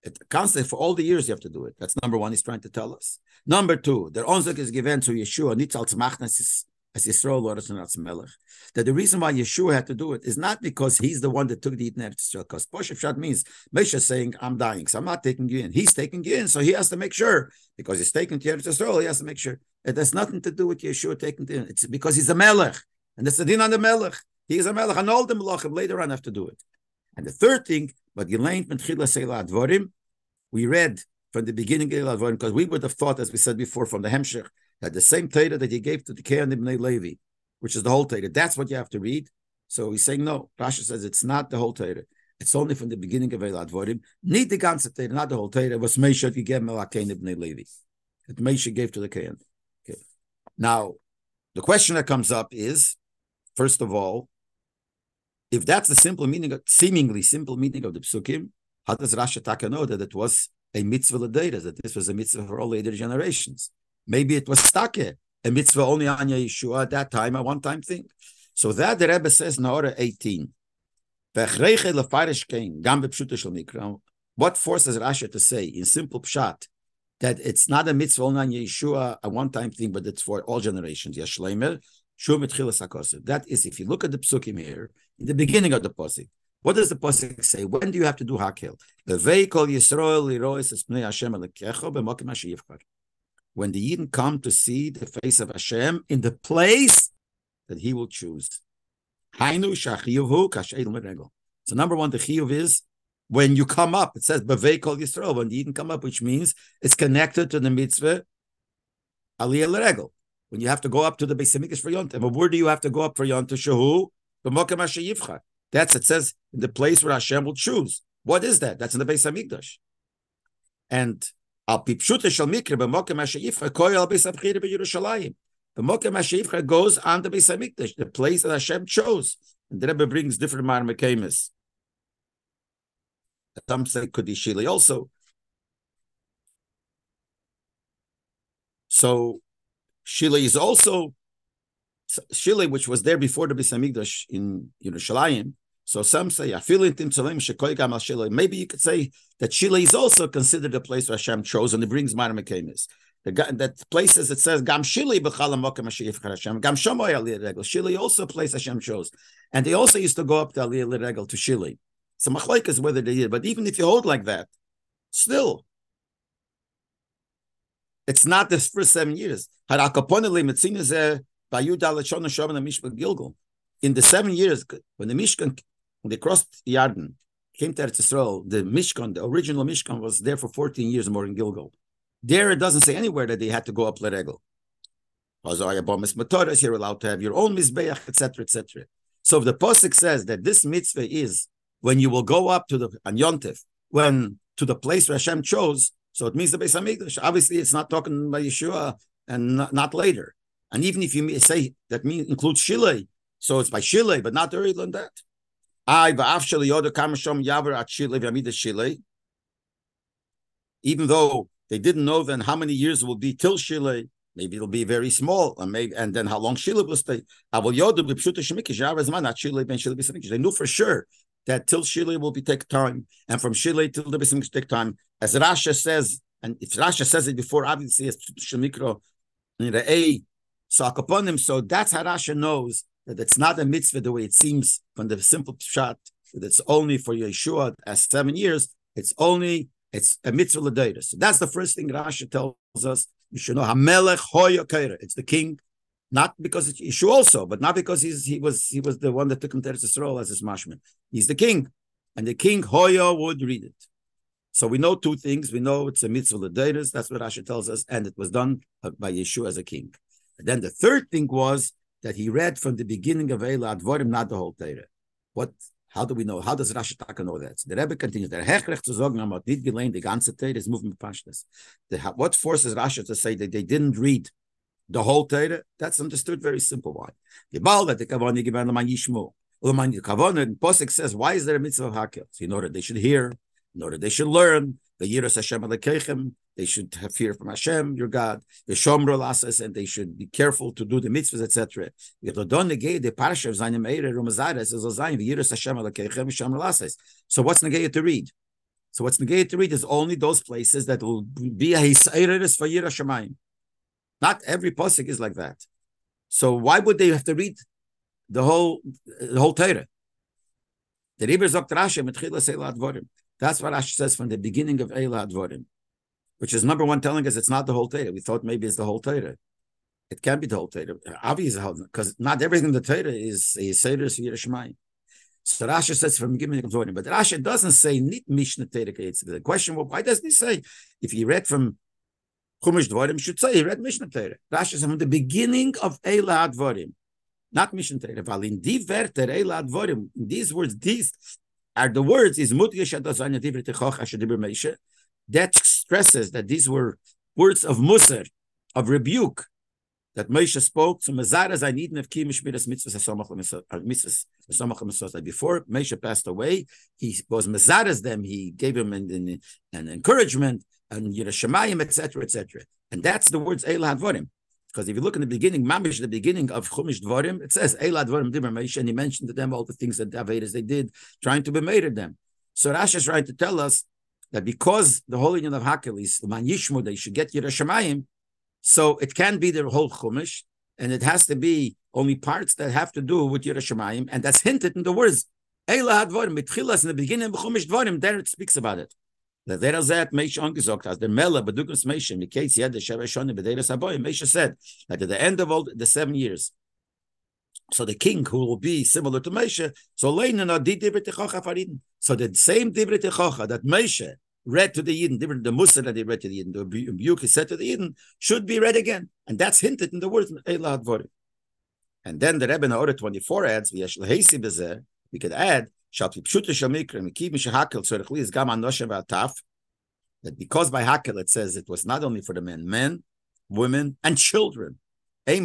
It constantly, for all the years you have to do it. That's number one, he's trying to tell us. Number two, the onzuk is given to Yeshua, nit als machnas as Yisrael, Lord, als melech. That the reason why Yeshua had to do it is not because he's the one that took the Eden Eretz Yisrael. Because Poshev Shad means, Mesha saying, I'm dying, so I'm not taking you in. He's taking you in, so he has to make sure. Because he's taking to Eretz Yisrael, he has to make sure. It has nothing to do with Yeshua taking you in. It's because he's a melech. And that's the din on the melech. He is a melech. And all the melechim later on have to do it. And the third thing, but we read from the beginning because we would have thought, as we said before, from the Hemshech, that the same Torah that he gave to the Kehon B'nai Levi, which is the whole Torah, that's what you have to read. So he's saying no. Rashi says it's not the whole Torah; it's only from the beginning of Eilat Dvorim. Need the ganze Torah, not the whole Torah. It was Meisha he gave Melach Kehon B'nai Levi. That Meisha gave to the Kehon. Okay. Now, the question that comes up is, first of all, if that's the simple meaning, of, seemingly simple meaning of the Psukim, how does Rashi Taka know that it was a mitzvah l'deira, that this was a mitzvah for all later generations? Maybe it was stake, a mitzvah only on Yeshua at that time, a one-time thing. So that the Rebbe says in Hora eighteen, what forces Rashi to say in simple pshat that it's not a mitzvah only on Yeshua, a one-time thing, but it's for all generations? That is, if you look at the psukim here, in the beginning of the pasuk, what does the pasuk say? When do you have to do hakel? When the Yidden come to see the face of Hashem in the place that He will choose. So number one, the chiyuv is when you come up. It says bevei kol Yisrael, when the Yidden come up, which means it's connected to the mitzvah aliyah l'regel. When you have to go up to the Beis Hamikdash for Yom Tov, but where do you have to go up for Yom Tov? Shehu b'mokem asher yivchar. That's, it says, in the place where Hashem will choose. What is that? That's in the Beis Hamikdash. And al pi pshuto shel mikra b'mokem asher yivchar koyel al Beis Habchira b'Yerushalayim. B'mokem asher yivchar goes on the Beis Hamikdash, the place that Hashem chose. And the Rebbe brings different ma'arimakeimis. Some say kodishili also. So Shila is also Shila, which was there before the Beis Hamikdash in Yerushalayim. So some say, maybe you could say that Shila is also considered the place where Hashem chose, and it brings Ma'arim HaKemis. That places it says, Gam Shili b'chal ha'mokem asher yivchar Hashem, Gam Shammai aliyah l'regel. Shila also a place Hashem chose. And they also used to go up to aliyah l'regel to Shila. So machlokes is whether they did, but even if you hold like that, still, it's not the first seven years. In the seven years, when the Mishkan, when they crossed Yarden, came to Eretz Yisrael, the Mishkan, the original Mishkan, was there for fourteen years more in Gilgal. There it doesn't say anywhere that they had to go up L'regel. You're allowed to have your own Mizbeach, et cetera, et cetera. So if the Pasuk says that this mitzvah is when you will go up to the on Yom Tov, when to the place where Hashem chose, so it means the Beis Hamikdash. Obviously, it's not talking about Yeshua and not, not later. And even if you say that means includes Shile, so it's by Shile, but not earlier than that. Even though they didn't know then how many years will be till Shile, maybe it'll be very small, and maybe and then how long Shile will stay. They knew for sure that till Shilei will be take time, and from Shilei till the Beis Hamikdash take time, as Rashi says, and if Rashi says it before, obviously it's Shemikro in the A, so upon him. So that's how Rashi knows that it's not a mitzvah the way it seems from the simple pshat that it's only for Yeshua as seven years. It's only it's a mitzvah l'deira. So that's the first thing Rashi tells us. You should know Hamelech Hoyokera. It's the king. Not because it's Yeshua also, but not because he's, he was he was the one that took him to Eretz Yisrael as his mashman. He's the king. And the king, Hoya, would read it. So we know two things. We know it's a mitzvah l'deira. That's what Rashi tells us. And it was done by Yeshua as a king. And then the third thing was that he read from the beginning of Eilat Dvorim, not the whole Torah. What? How do we know? How does Rashi Taka know that? The Rebbe continues. What forces Rashi to say that they didn't read the whole Torah? That's understood very simple. Why? The Pasuk says, why is there a mitzvah of hakel? So in order they should hear, in order they should learn, the Yiras Hashem Alekechem, They should have fear from Hashem, your God, and they should be careful to do the mitzvahs, et cetera. So what's negated to read? So what's negated to read is only those places that will be a hisairis for Yira Shamayim. Not every pasuk is like that. So why would they have to read the whole the whole Torah? The Rebbe Zogt Rashi mitchilas Eila Advarim. That's what Rashi says from the beginning of Eila Advarim, which is number one telling us it's not the whole Torah. We thought maybe it's the whole Torah. It can't be the whole Torah. Obviously, because not everything in the Torah is is Seirus Yerushalayim. So Rashi says from beginning of Advarim, but Rashi doesn't say nit Mishnah Torah. The question was, why doesn't he say if he read from Chumash Dvarim, should say he read Mishnah Torah? Rashi says from the beginning of Eila Advarim. Not Mishnah Torah. In these words, these are the words is that stresses that these were words of Musar, of rebuke, that Moshe spoke. So before Moshe passed away, he was Mazaras them, he gave him an, an, an encouragement, and Yerushalayim, et cetera, et cetera. And that's the words Eila Advarim. Because if you look in the beginning, Mamish, the beginning of Chumash Dvarim, it says, Eila Dvarim Dibur Moshe, and he mentioned to them all the things that the Avedas they did, trying to be made of them. So Rashi is trying to tell us that because the whole union of Hakel is L'man Yishmu, they should get Yerushalayim, so it can't be the whole Chumash, and it has to be only parts that have to do with Yerushalayim, and that's hinted in the words, Eila Dvarim, Mitchilas, in the beginning of Chumash Dvarim, there it speaks about it. The Mesha said that at the end of all the seven years, so the king who will be similar to Mesha, so so the same Divrei Techocha that Mesha read to the Yidden, the Musar that he read to the Yidden, the rebuke he said to the Yidden, should be read again, and that's hinted in the words Eila Advarim. And then the Rebbe in Orah twenty-four adds, we could add. That because by Hakel it says it was not only for the men, men, women, and children. This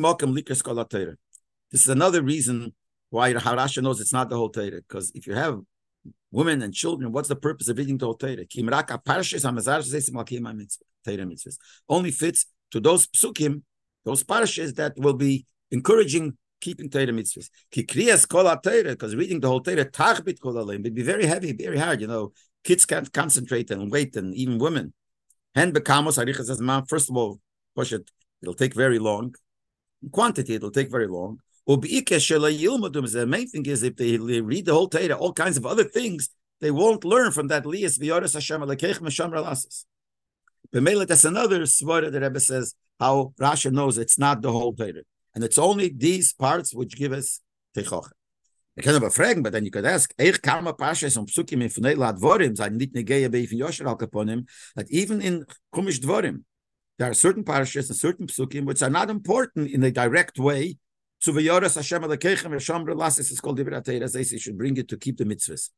is another reason why Rashi knows it's not the whole Torah. Because if you have women and children, what's the purpose of reading the whole Torah? Only fits to those psukim, those parshas that will be encouraging keeping Torah mitzvahs. Kikriyas kol ha-Torah, because reading the whole Torah, tachbit kol ha-Torah, would be very heavy, very hard. You know, kids can't concentrate and wait, and even women. Hen bekamos harichas hazman. First of all, push it. It'll take very long. In quantity, it'll take very long. The main thing is if they read the whole Torah, all kinds of other things, they won't learn from that. Lias v'yoras Hashem alekeich meshamra lasis. B'meila, that's another svara the Rebbe says how Rashi knows it's not the whole Torah. And it's only these parts which give us Techocha. I cannot befragen, but then you could ask, that even in Chumash Dvarim, there are certain parashas and certain psukim which are not important in a direct way. So it's called Divrei Torah, as they say, you should bring it to keep the mitzvahs.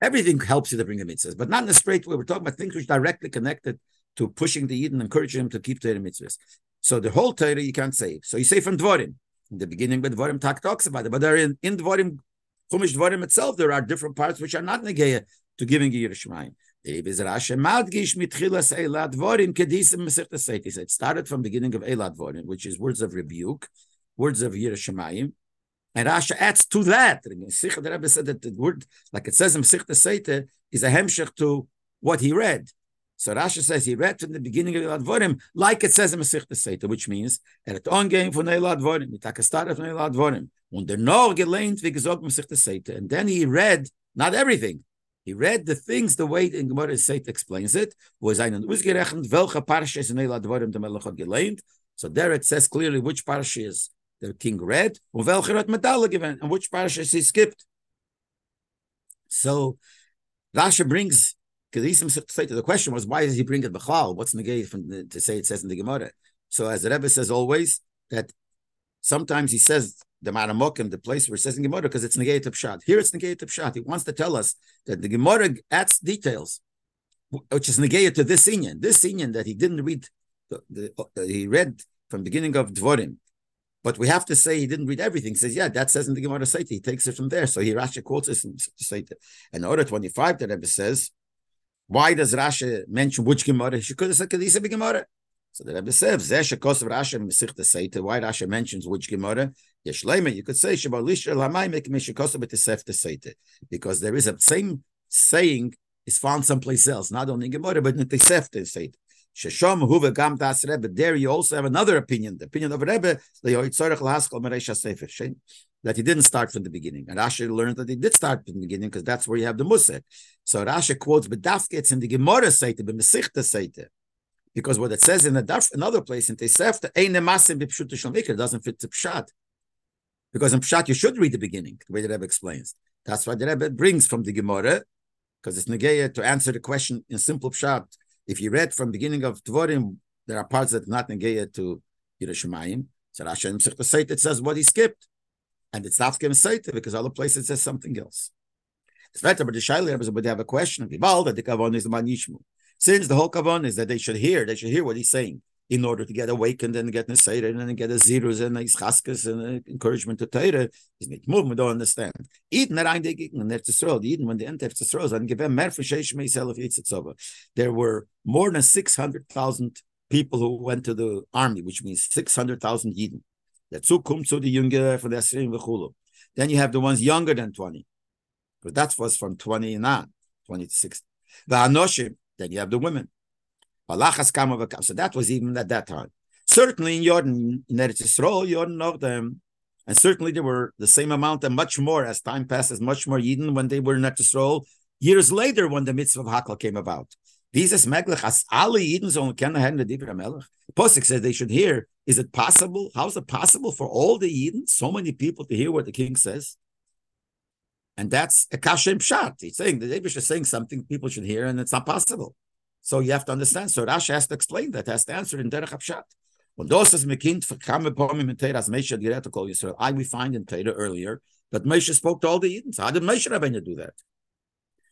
Everything helps you to bring the mitzvahs, but not in a straight way. We're talking about things which are directly connected to pushing the Yidden, encouraging them to keep Torah mitzvahs. So the whole Torah you can't save. So you say from Dvarim. In the beginning, but Dvarim talk, talks about it. But there in, in Dvarim, Chumash Dvarim itself, there are different parts which are not negaya to giving Yerushalayim. It started from the beginning of Eila Dvarim, which is words of rebuke, words of Yerushalayim. And Rashi adds to that. The Rebbe said that the word, like it says in Masechta Seita, is a hemshech to what he read. So Rashi says he read from the beginning of Eila Advarim, like it says in Masechta Seita, which means that the ongoing from Eila Advarim, it started from Eila Advarim, und der Nor geleint wie gesagt Masechta Seita, and then he read not everything. He read the things the way in Gemara Seita explains it. Wo seinen ausgerechnet welche parshas in Eila Advarim der Melech hat geleint. So there it says clearly which parshas the king read, und welche hat medalla given, and which parshas he skipped. So Rashi brings. The question was, why does he bring it b'chal? What's negated from the, to say it says in the Gemara? So as the Rebbe says always, that sometimes he says the Maramokim, the place where it says in Gemara, because it's negated to Pshat. Here it's negated to Pshat. He wants to tell us that the Gemara adds details, which is negated to this inyan. This inyan that he didn't read, the, the, he read from the beginning of Dvorim. But we have to say he didn't read everything. He says, yeah, that says in the Gemara Seita. He takes it from there. So he Rashi quotes it in Seita. And Orah twenty-five, the Rebbe says, Why does Rashi mention which Gemara? She could have said Kedisa B'Gemara. So the Rebbe says, Zeh shekosav Rashi Mesechta Seita. Why Rashi mentions which Gemara? Yeshleima, you could say Sheba Lisha Lamaymek Meshikosav B'Tesefta Seita, because there is a same saying is found someplace else, not only in Gemara but in Tesefta Seita. Sheshom Huve Gam Das Rebbe. There you also have another opinion, the opinion of Rebbe LeYotzorach LaHaskol Mereisha Sefer. That he didn't start from the beginning. And Rashi learned that he did start from the beginning because that's where you have the Musar. So Rashi quotes, B'dafke, it's in the Gemara Seite, B'mesichta Seite. Because what it says in the Daf, another place, in Tesefta, Ein Nemasim B'Pshut Shel Mikra, doesn't fit the Pshat. Because in Pshat, you should read the beginning, the way the Rebbe explains. That's why the Rebbe brings from the Gemara, because it's Negeya to answer the question in simple Pshat. If you read from the beginning of Tvorim, there are parts that are not Negeya to Yerushalayim. So Rashi in Mesichta Seite, it says what he skipped. And it's not going to say it because other places it says something else. It's better, but the Shaila, but they have a question. Since the whole Kavan is that they should hear, they should hear what he's saying in order to get awakened and get Nesayr and get a zeros and Ischaskas and encouragement to Torah, is make movement, don't understand. Eden, when they entered Tzisroel, and give them mer for there were more than six hundred thousand people who went to the army, which means six hundred thousand Eden. Then you have the ones younger than twenty. But that was from twenty and on, twenty to sixty. Then you have the women. So that was even at that time. Certainly in Jordan, in Eretz Yisrael, Jordan of them. And certainly there were the same amount and much more as time passes, much more Yidden when they were in Eretz Yisrael. Years later when the mitzvah of Hakel came about. These as Meglech, as Ali Yidden, so can I hand the Dibra Melech? Posek says they should hear. Is it possible? How is it possible for all the Yidden, so many people, to hear what the king says? And that's a kasha im pshat. He's saying the Dibra is saying something people should hear, and it's not possible. So you have to understand. So Rashi has to explain that, has to answer in derech pshat. When those as mekind v'kame pomim in Torah as Moshe had to call Yisrael, I we find in Torah earlier that Moshe spoke to all the Yidden. So how did Moshe Rabbeinu do that?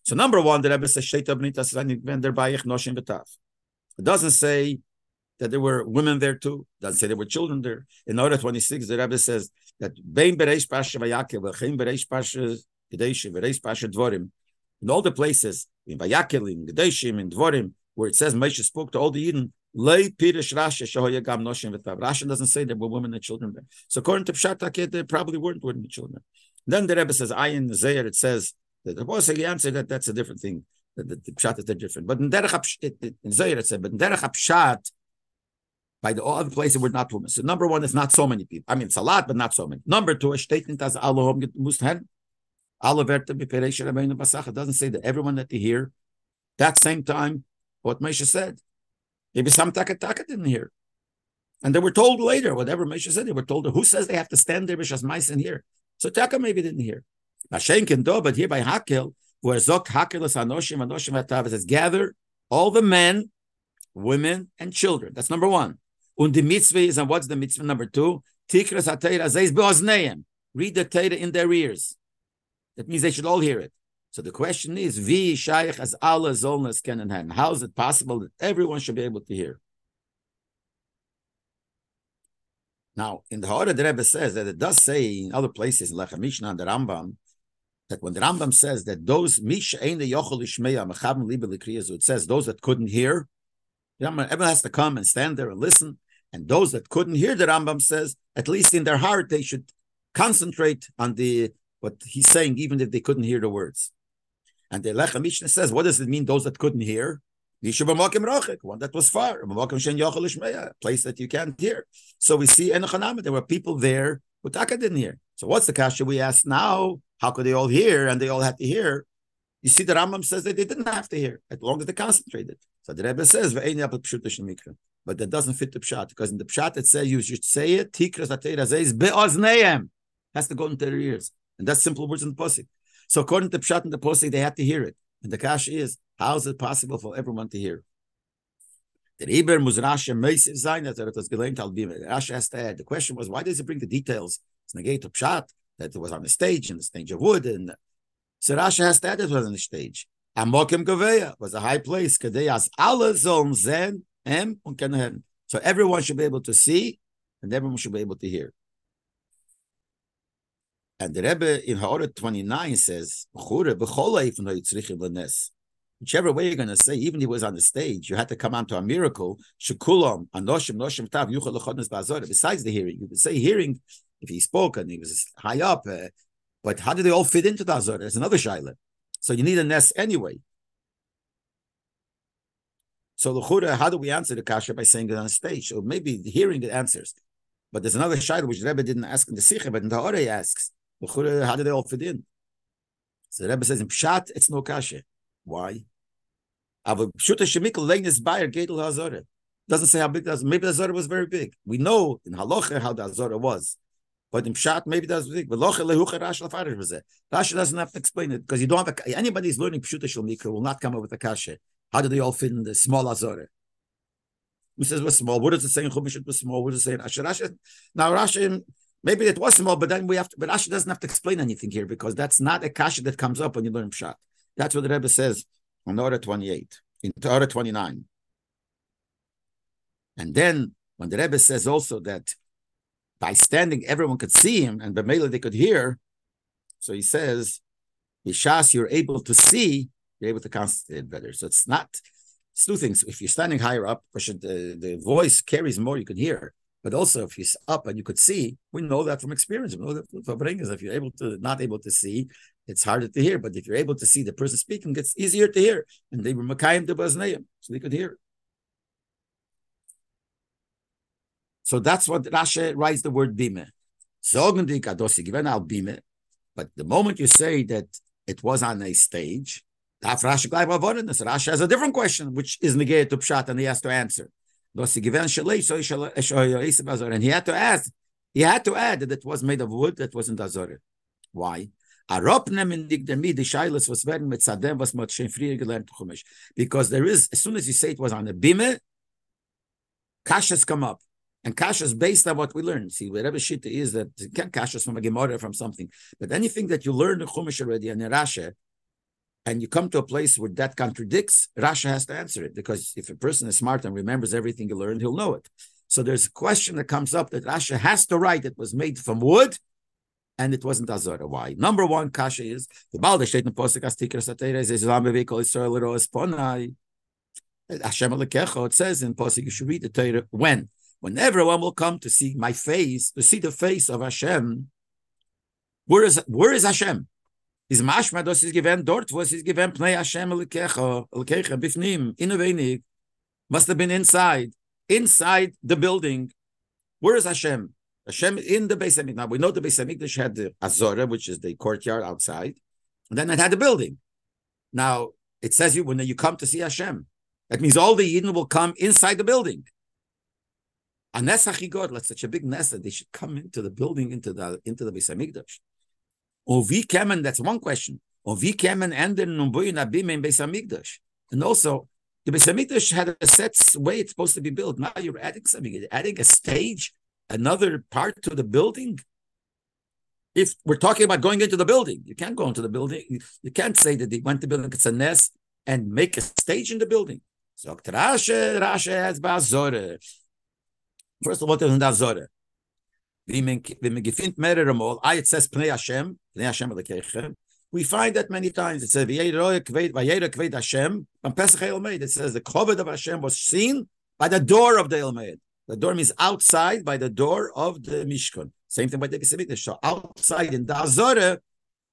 So number one, the Rebbe says, it doesn't say that there were women there too. It doesn't say there were children there. In order twenty-six, the Rebbe says that in all the places, in Vayakel, in Gedeshim, in Dvorim, where it says Moshe spoke to all the Yidden, Rashi doesn't say there were women and children there. So according to Pshat, there probably weren't women and children. Then the Rebbe says, Ayin Zeir, it says, the Posek answered that that's a different thing. That the, the pshat is the different. But in derech in Zayir it said, but in derech pshat, by the other places were not women. So number one, it's not so many people. I mean, it's a lot, but not so many. Number two, a statement as Allahom get mushan, Allah verta b'pereish Rabbeinu Basach. It doesn't say that everyone that they hear. That same time, what Moshe said, maybe some takataka didn't hear, and they were told later whatever Moshe said. They were told who says they have to stand there b'shas mice and hear. So Taka maybe didn't hear. Mashenkin do, but here by Hakel, where Zok Hakelos Anoshim Anoshim Hatav says, gather all the men, women, and children. That's number one. Und the mitzvah is, and what's the mitzvah number two? Tikras HaTeira Zeis Be'ozneim. Read the Teira in their ears. That means they should all hear it. So the question is, Vi Shaykh as Allah Zolnas Kenenhan. How is it possible that everyone should be able to hear? Now, in the Ha'ara, the Rebbe says that it does say in other places, in Lecha Mishnah and the Rambam, that when the Rambam says that those it says those that couldn't hear, the Rambam, everyone has to come and stand there and listen. And those that couldn't hear, the Rambam says, at least in their heart they should concentrate on the what he's saying, even if they couldn't hear the words. And the Lecha Mishnah says, what does it mean? Those that couldn't hear, one that was far, a place that you can't hear. So we see there were people there who Taka didn't hear. So what's the kasha we ask now? How could they all hear? And they all had to hear. You see, the Rambam says that they didn't have to hear as long as they concentrated. So the Rebbe says, but that doesn't fit the pshat, because in the pshat it says you should say it. It has to go into their ears, and that's simple words in the posik. So according to the pshat and the posik, they had to hear it. And the kasha is, how is it possible for everyone to hear? The Rebbe must Rashi meisiv zayin that it was geleimt al bimah. Rashi has to add. The question was, why does he bring the details? It's negate of pshat that it was on the stage, in the stage of wood, and so Rashi has to add it was on the stage. Amokim gaveya was a high place. Kadeyas alle zon zen em und kenhen. So everyone should be able to see, and everyone should be able to hear. And the Rebbe in Ha'orah twenty-nine says, "Chure b'chol even though it's richim lenes." Whichever way you're going to say, even if it was on the stage, you had to come on to a miracle. Shekulam, anoshim, noshim tav, yuchal lechodnes ba'azora. Besides the hearing, you could say hearing, if he spoke and he was high up, uh, but how do they all fit into the azora? That's another shaila. So you need a nest anyway. So l'chura, how do we answer the kasha? By saying it on stage, or maybe hearing the answers. But there's another shaila which Rebbe didn't ask in the Sikha, but in the Orei asks, l'chura, how do they all fit in? So Rebbe says in Pshat, it's no kasha. Why? Doesn't say how big the Azora. Maybe the Azora was very big. We know in Halacha how the Azora was. But in Pshat, maybe that's big. Rashi doesn't have to explain it because you don't have a, anybody who's learning Pshuta Shel Mikra will not come up with a kasha. How do they all fit in the small Azora? Who says we're small? What does it say in Chumash? It was small. What does it say in Rashi? Now Rashi, maybe it was small, but then we have to. But Rashi doesn't have to explain anything here because that's not a kasha that comes up when you learn Pshat. That's what the Rebbe says on Torah twenty-eight, in Torah twenty-nine. And then when the Rebbe says also that by standing, everyone could see him and by Mela they could hear. So he says, Bishas, you're able to see, you're able to concentrate better. So it's not, it's two things. If you're standing higher up, the, the voice carries more, you can hear. But also if you're up and you could see, we know that from experience. We know that from bringers. If you're able to, not able to see, it's harder to hear, but if you're able to see the person speaking, it's easier to hear. And they were Makayim Debazneim, so they could hear. So that's what Rashi writes the word Bime. But the moment you say that it was on a stage, Rashi has a different question, which is negated to Pshat, and he has to answer. And he had to ask, he had to add that it was made of wood, that wasn't Azor. Why? Because there is, as soon as you say it was on a bime, kashas come up, and kashas based on what we learn. See, whatever shita is that you can't kashas from a gemara from something, but anything that you learn in Chumash already and in Rasha, and you come to a place where that contradicts, Rasha has to answer it because if a person is smart and remembers everything he learned, he'll know it. So there's a question that comes up that Rasha has to write. It was made from wood. And it wasn't Azora. Why? Number one, kasha is the Baal Deshayt Neposik Astikar Satera says Lambevikol Israel Esponai. Hashem Alekecho. It says in Posik you should read the Torah when, when everyone will come to see my face, to see the face of Hashem. Where is where is Hashem? His mashmados is given. Dort was his given. Pnei Hashem Alekecho Alekecha Bifnim Inuvenig must have been inside, inside the building. Where is Hashem? Hashem in the Beis Hamikdash. Now we know the Beis Hamikdash had the Azora, which is the courtyard outside, and then it had the building. Now it says you when you come to see Hashem, that means all the Yidden will come inside the building. A Nes HaChigor, like such a big Nes that they should come into the building, into the into the Beis Hamikdash. Ovi Kemen, that's one question. Ovi Kemen enden numbuyin abim in Beis Hamikdash, and also the Beis Hamikdash had a set way it's supposed to be built. Now you're adding something, you're adding a stage. Another part to the building. If we're talking about going into the building, you can't go into the building. You, you can't say that they went to the building, it's a nest, and make a stage in the building. So, Rasha, Rasha has ba'azore. First of all, there's an azore. It says, Pnei Hashem, Pnei Hashem Elokeichem. We find that many times. It says, V'yera kved Hashem, on Pesach HaElmeid. It says, the koved of Hashem was seen by the door of the Elmeid. The door means outside by the door of the Mishkan. Same thing by the Beis Hamikdash. So outside in the Azora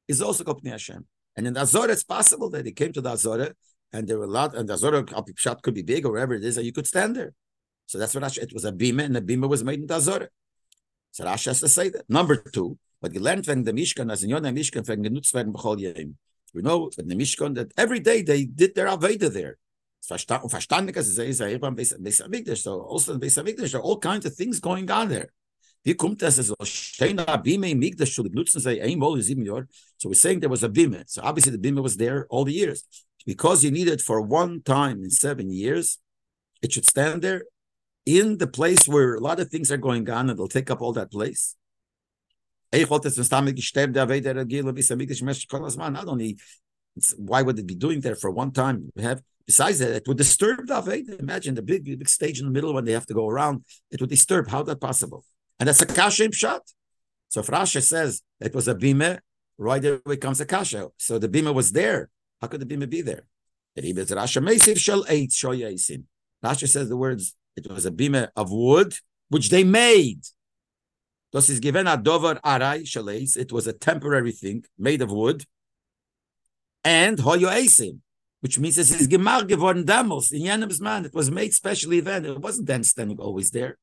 is also Kopnei Hashem. And in the Azora, it's possible that he came to the Azora and there were a lot, and the Azora shot could be big or wherever it is, and you could stand there. So that's what Rashi, it was a bima, and the bima was made in the Azora. So Rashi has to say that. Number two, but you learned from the Mishkan, as in Yonah Mishkan, from the Nutzvern B'chol Yerim. You know, from the Mishkan, that every day they did their Aveda there. So also in Beis Hamikdash, there are all kinds of things going on there. So we're saying there was a bime. So obviously the bime was there all the years. Because you need it for one time in seven years, it should stand there in the place where a lot of things are going on and it'll take up all that place. Not only, why would it be doing there for one time? We have Besides that, it would disturb the Aved. Imagine the big, big stage in the middle when they have to go around. It would disturb. How is that possible? And that's a kasha in Pshat. So if Rashi says it was a bime, right there comes a kasha. So the bime was there. How could the bime be there? Rasha says the words, it was a bima of wood, which they made. It was a temporary thing, made of wood. And which means this is gemar geworden damos in Yanem's man. It was made specially then. It wasn't then standing always there.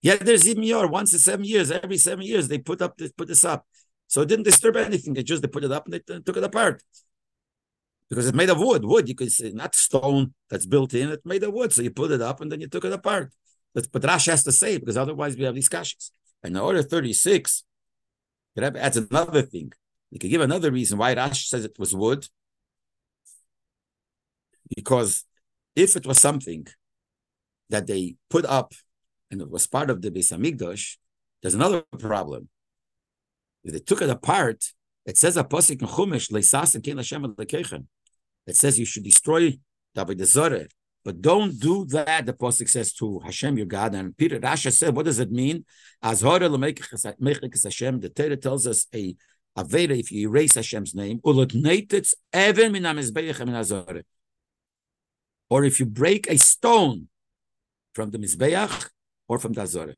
Yet there's even your once in seven years, every seven years, they put up this, put this up. So it didn't disturb anything. They just they put it up and they took it apart. Because it's made of wood. Wood, you could say, not stone that's built in, it's made of wood. So you put it up and then you took it apart. But, but Rashi has to say, because otherwise we have these kashas. And in order thirty-six, the Rebbe adds another thing. You could give another reason why Rashi says it was wood. Because if it was something that they put up and it was part of the Beis Hamikdash, there's another problem. If they took it apart, it says a pasuk in Chumash leisas and kein Hashem lekechem. It says you should destroy the avodah zarah, but don't do that. The pasuk says to Hashem your God. And Peter Rasha said, what does it mean? Azhara lemeichas Hashem. The Torah tells us a avera if you erase Hashem's name, ulotneitz even min hamizbeach min hazarah, or if you break a stone from the mizbeach or from the hazarah.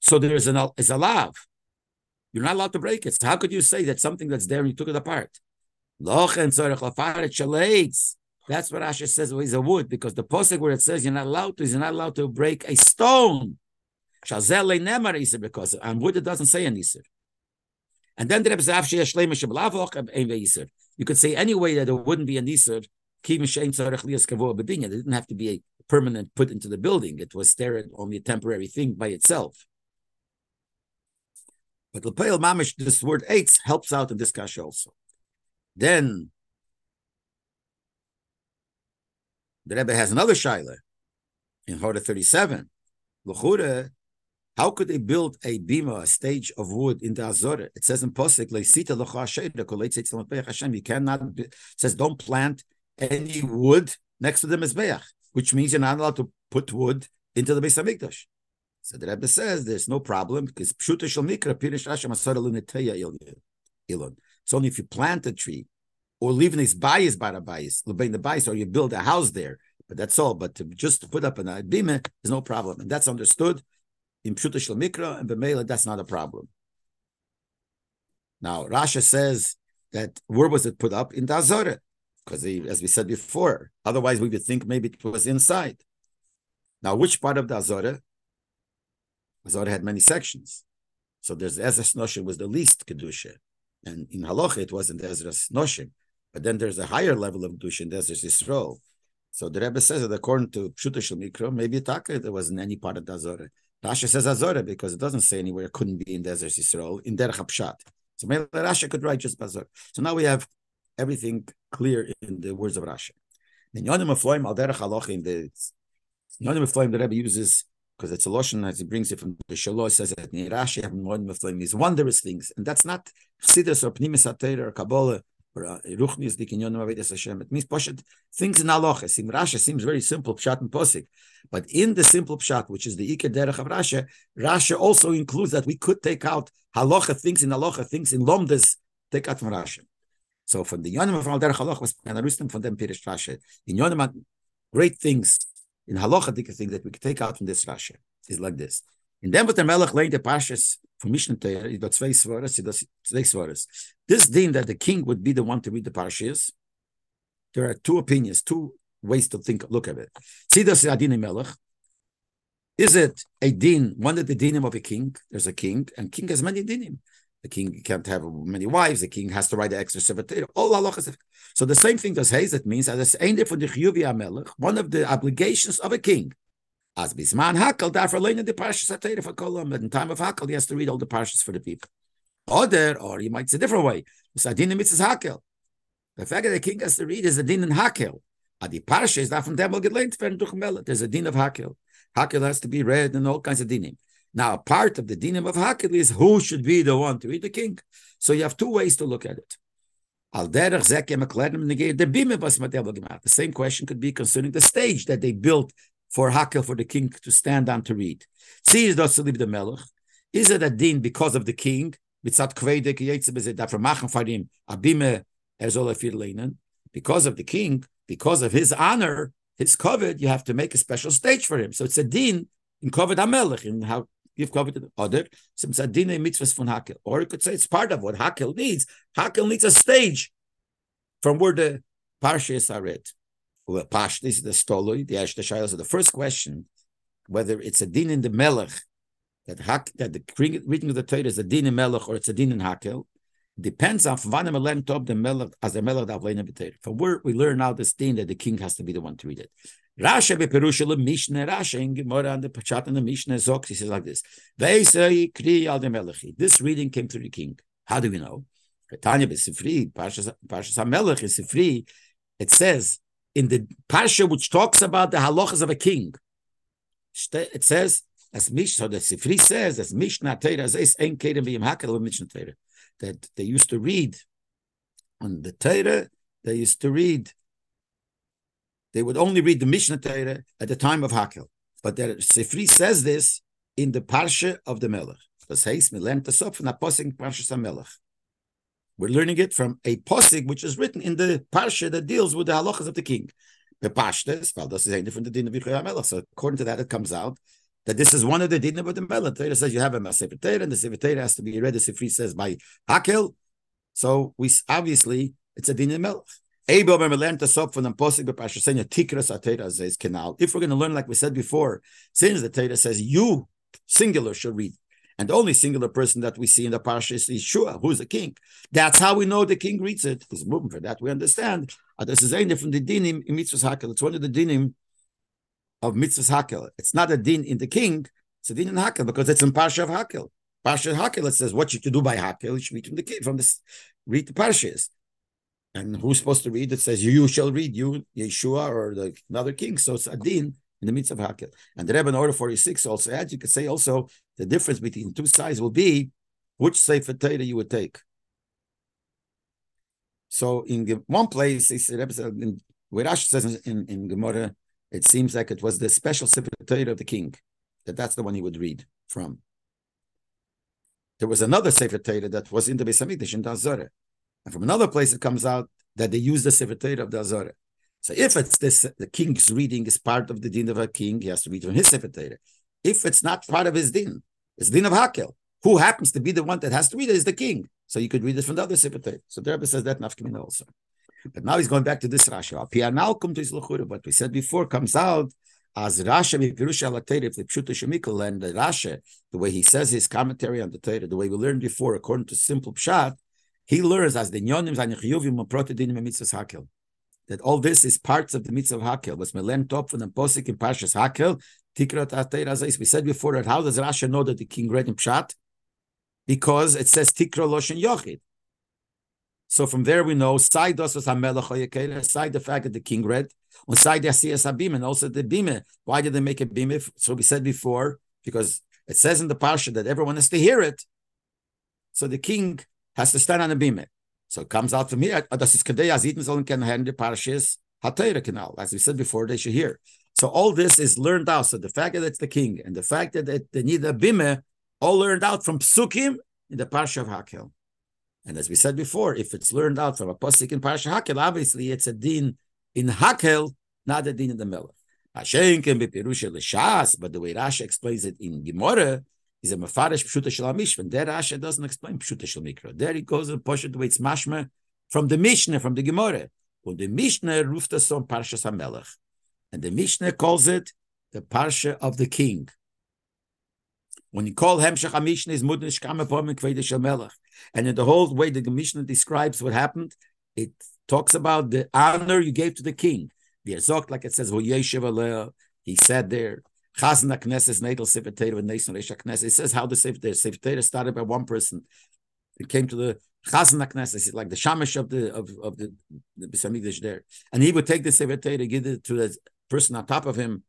So there is an is alav. You're not allowed to break it. So how could you say that something that's there and you took it apart? That's what Rashi says is a wood, because the pasuk where it says you're not allowed to, is you're not allowed to break a stone. Because on wood it doesn't say an iser. And then you could say anyway that it wouldn't be an iser. It didn't have to be a permanent put into the building. It was there only a temporary thing by itself. But L'Peil Mamish, this word eitz, helps out in this kasha also. Then, the Rebbe has another shaila in Horah thirty-seven. L'chura, how could they build a bima, a stage of wood in the Hazorah? It says in Pasuk, Le'sita l'cha sheira, kol eitz eitz l'mezbeach Hashem. You cannot, it says don't plant any wood next to the mezbeach, which means you're not allowed to put wood into the Beis HaMikdash. So the Rebbe says there's no problem because pshuta shel mikra pirish Rashi masar luneteya ilon. It's only if you plant a tree or leave this bias by the bias, the bias, or you build a house there. But that's all. But to just to put up an abime is no problem, and that's understood in pshuta shel mikra and b'meila. That's not a problem. Now Rashi says that where was it put up in the Hazorah? Because as we said before, otherwise we would think maybe it was inside. Now which part of the Hazorah? Hazorah had many sections. So there's Ezras Noshim was the least Kedusha. And in Halacha, it wasn't Ezras Noshim. But then there's a higher level of Kedusha in the Ezras Yisrael. So the Rebbe says that according to Pshuta Shel Mikra, maybe Taka, there wasn't any part of the Hazorah. Rashi says Hazorah because it doesn't say anywhere it couldn't be in the Ezras Yisrael, in Derech HaPshat. So maybe Rashi could write just Hazorah. So now we have everything clear in the words of Rashi. In Yonim Afloim, Al Derech Halacha, in the Yonim Afloim, the Rebbe uses, because it's a lotion as he brings it from the Shaloh, says that Nirashi have more than these wondrous things, and that's not Chassidus or Pnimis HaTorah or Kabbalah or Ruchnius Dikinyon Avedas Hashem. It means Poshet things in Halacha. Rashi seems very simple, Pshat and Posik, but in the simple Pshat, which is the Iker Derech of Rashi, Rashi also includes that we could take out Halacha things in Halacha things in Lomdes, take out from Rashi. So from the Yonim from Al Derech Halacha was Panarustim from them Pirish Rashi. In Yonim, great things. In halachadik thing that we can take out from this Rashi is like this. In dem what the Melech laid the parshas from Mishnah Torah, he does two svaras, he does three svaras. This din that the king would be the one to read the parshas, there are two opinions, two ways to think, look at it. Tzidas adin Melech. Is it a din, one of the dinim of a king? There's a king, and king has many dinim. The king can't have many wives. The king has to write the extra sefer Torah. All halachas. So the same thing does Hayes. That means as ain't for the chiyuvi hamelech, one of the obligations of a king. As bisman hakel dafra leina the parshas Torah for kolam. In time of hakel, he has to read all the parshas for the people. Other, or he might say a different way. Adin mitzvah hakel. The fact that the king has to read is a din in hakel. Adi parsha is not from them will get learned from duch melech. There's a din of hakel. Hakel has to be read and all kinds of dinim. Now, part of the dinim of Hakel is who should be the one to read the king. So you have two ways to look at it. The same question could be concerning the stage that they built for Hakel, for the king to stand on to read. Is it a din because of the king? because of the king, because of his honor, his covet, you have to make a special stage for him. So it's a din in covet HaMelech, in how give covet to the other. So it's a din in mitzvahs von Hakel. Or you could say it's part of what Hakel needs. Hakel needs a stage from where the parshas are read. Well, Pashtis, the Stoloi, the Ash, the Shailah. So the first question, whether it's a din in the Melech, that hak, that the reading of the Torah is a din in Melech or it's a din in Hakel, depends on Vanemelem Tob the Melech as the Melech Avlein B'Torah. From where we learn now this din that the king has to be the one to read it. Rashi beperushalim Mishneh Rashi in Gemara and the Pshat and the Mishneh Zoks. He says like this: Ve'isei kri al de Melechi. This reading came through the king. How do we know? Tanya beSifri Parshas Parshas HaMelech is Sifri. It says in the parsha which talks about the halachas of a king, it says, as Mish, so the Sifri says, as Mishnah Torah says, Ein Kedem V'Yim Hakel Mishnah Torah, that they used to read on the Torah, they used to read, they would only read the Mishnah Torah at the time of Hakel. But the Sifri says this in the Parsha of the Melech. We're learning it from a posig which is written in the Parsha that deals with the halachas of the king. The Pashtas, well, this is a different din of Yichud HaMelech. So according to that, it comes out that this is one of the din of the Melech. The Torah says you have a Sefer Torah, and the Sefer Torah has to be read, the Sifri says, by Hakel. So we obviously, it's a din of Melech. If we're going to learn, like we said before, since the Torah says you, singular, should read, and the only singular person that we see in the parsha is Yeshua, who's the king. That's how we know the king reads it. It's movement for that. We understand. This is a din from the dinim in mitzvahs Hakel. It's one of the dinim of mitzvahs Hakel. It's not a din in the king. It's a din in Hakel because it's in parsha of Hakel. Parsha Hakel, it says what you to do by Hakel. You should read from the king, from the read the parshas. And who's supposed to read? It says you shall read, you Yeshua or the another king. So it's a din in the midst of Hakel. And the Rebbe in order forty-six also adds, you could say also, the difference between two sides will be which Sefer Torah you would take. So in one place, the Rebbe says in, in Gemara, it seems like it was the special Sefer Torah of the king, that that's the one he would read from. There was another Sefer Torah that was in the Beis Hamikdash, in the Azorah. And from another place, it comes out that they used the Sefer Torah of the Azorah. So if it's this, the king's reading is part of the din of a king, he has to read from his Sefer Torah. If it's not part of his din, it's din of Hakel. Who happens to be the one that has to read it is the king. So you could read it from the other Sefer Torah. So the Rebbe says that nafkamina also. But now he's going back to this Rashi. What we said before comes out as Rashi Pirusha al Torah, if the Pshuto Shemikol, and the Rashi, the way he says his commentary on the Torah, the way we learned before, according to simple pshat, he learns as the nyonim zanichiyuvim uprotedinim mitzvahs Hakel. That all this is parts of the mitzvah of Hakel. Was melen top from the posik in Parshas Hakel. Tikrat Torah Zayis. We said before that how does Rashi know that the king read in Pshat? Because it says Tikra Loshen Yochid. So from there we know side dos was Hamelach Hayekera. Aside the fact that the king read on side Yasiyas Habim and also the Bime. Why did they make a Bime? So we said before because it says in the Parsha that everyone has to hear it. So the king has to stand on a Bime. So it comes out from here. As we said before, they should hear. So all this is learned out. So the fact that it's the king and the fact that it, they need a bime, all learned out from psukim in the Parsha of Hakel. And as we said before, if it's learned out from a pasuk in Parsha Hakel, obviously it's a din in Hakel, not a din in the Melech. But the way Rashi explains it in Gemara, is a mafarish pshuta shel mishna. There Rashi doesn't explain pshuta shel mikra. There he goes and pushes the way it's mashma from the Mishnah, from the Gemara. When the Mishnah ruft us on Parshas HaMelech, and the Mishnah calls it the Parsha of the King. When you call Hemshach HaMishnah is mudnish kamepom kveidah shel Melech, and in the whole way the Mishnah describes what happened, it talks about the honor you gave to the king. The Azok, like it says, he sat there. It says how the Sefer Torah started by one person. It came to the Chazan HaKnesses, like the Shamash of the of, of the Beis Hamikdash there. And he would take the Sefer Torah, give it to the person on top of him,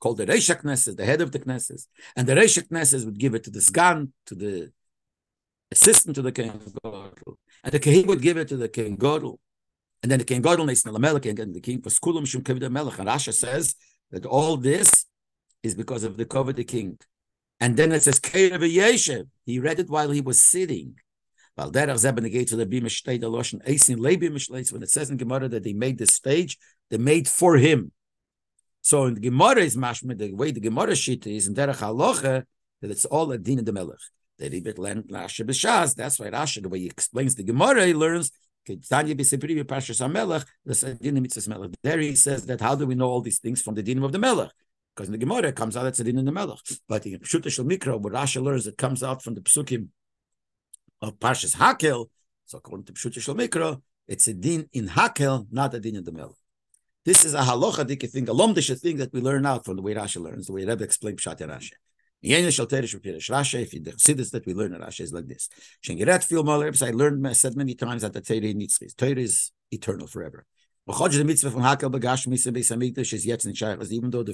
called the Reish HaKnesses, the head of the Knesses. And the Reish HaKnesses would give it to the Sgan, to the assistant to the Kohen Gadol. And the Kohen would give it to the Kohen Gadol. And then the Kohen Gadol, and the king was Kulam Shum Kavod HaMelech. And Rashi says that all this is because of the covet the king. And then it says, he read it while he was sitting. When it says in Gemara that they made this stage, they made for him. So in the Gemara is mashma, the way the Gemara shita is in derech halacha, that it's all a din of the melech. That's why Rashi, the way he explains the Gemara, he learns, there he says that how do we know all these things from the din of the melech? Because in the Gemara it comes out it's a din of the melech. But in Pshuta Shel Mikra, what Rashi learns, it comes out from the psukim of Parshas Hakel. So according to Pshuta Shel Mikra, it's a din in Hakel, not a din in the Melech. This is a halachadik thing, a lomdish thing that we learn out from the way Rashi learns, the way Rebbe explained Pshat and Rashi. If you see this that we learn in Rashi is like this. I learned, I said many times that the Torah is Torah is eternal forever. Even though the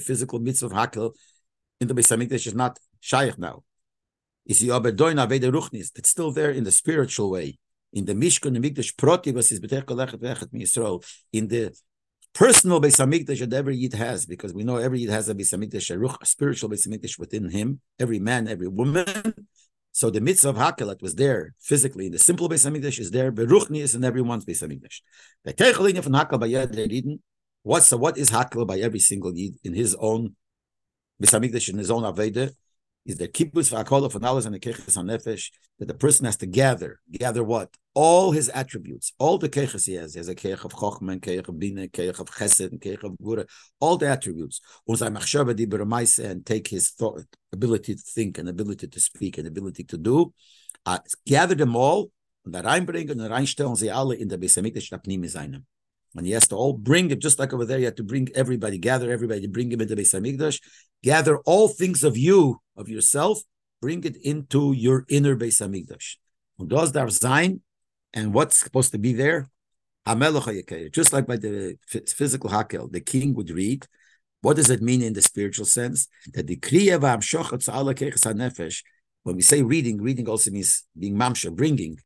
physical mitzvah of Hakel in the Beis Hamikdash is not shaykh now. It's still there in the spiritual way. In the Mishkan, the Mikdash, Proti, was his B'tech Kolechet V'echet Yisrael. In the personal Beis Hamikdash that every Yid has, because we know every Yid has a Beis Hamikdash, a ruch, a spiritual Beis Hamikdash within him, every man, every woman. So the mitzvah of Hakel that was there physically in the simple Beis Hamikdash is there, Beruchni is in everyone's Beis Hamikdash. B'tech Kolechet Hakel B'yad Le'Yidin. What so? What is Hakel by every single Yid in his own Beis Hamikdash, in his own Aveda? Is the kibbutz v'akola for knowledge and the keches hanefesh, that the person has to gather, gather what? All his attributes, all the keches he has. He has a kech of chokhmah, kech of bina, kech of chesed, kech of gura, all the attributes. And take his thought, ability to think, and ability to speak, and ability to do. Uh, gather them all, and reinbringen, and reinstellen sie alle in der Beis Hamikdash pnimi seinem. And he has to all bring him, just like over there, you have to bring everybody, gather everybody, bring him into Beis Hamikdash, gather all things of you, of yourself, bring it into your inner Beis Hamikdash. And those that are Zain, and what's supposed to be there? Just like by the physical Hakel, the king would read. What does it mean in the spiritual sense? That the Kriya v'amshochat z'ala keches hanefesh, when we say reading, reading also means being mamsha, bringing.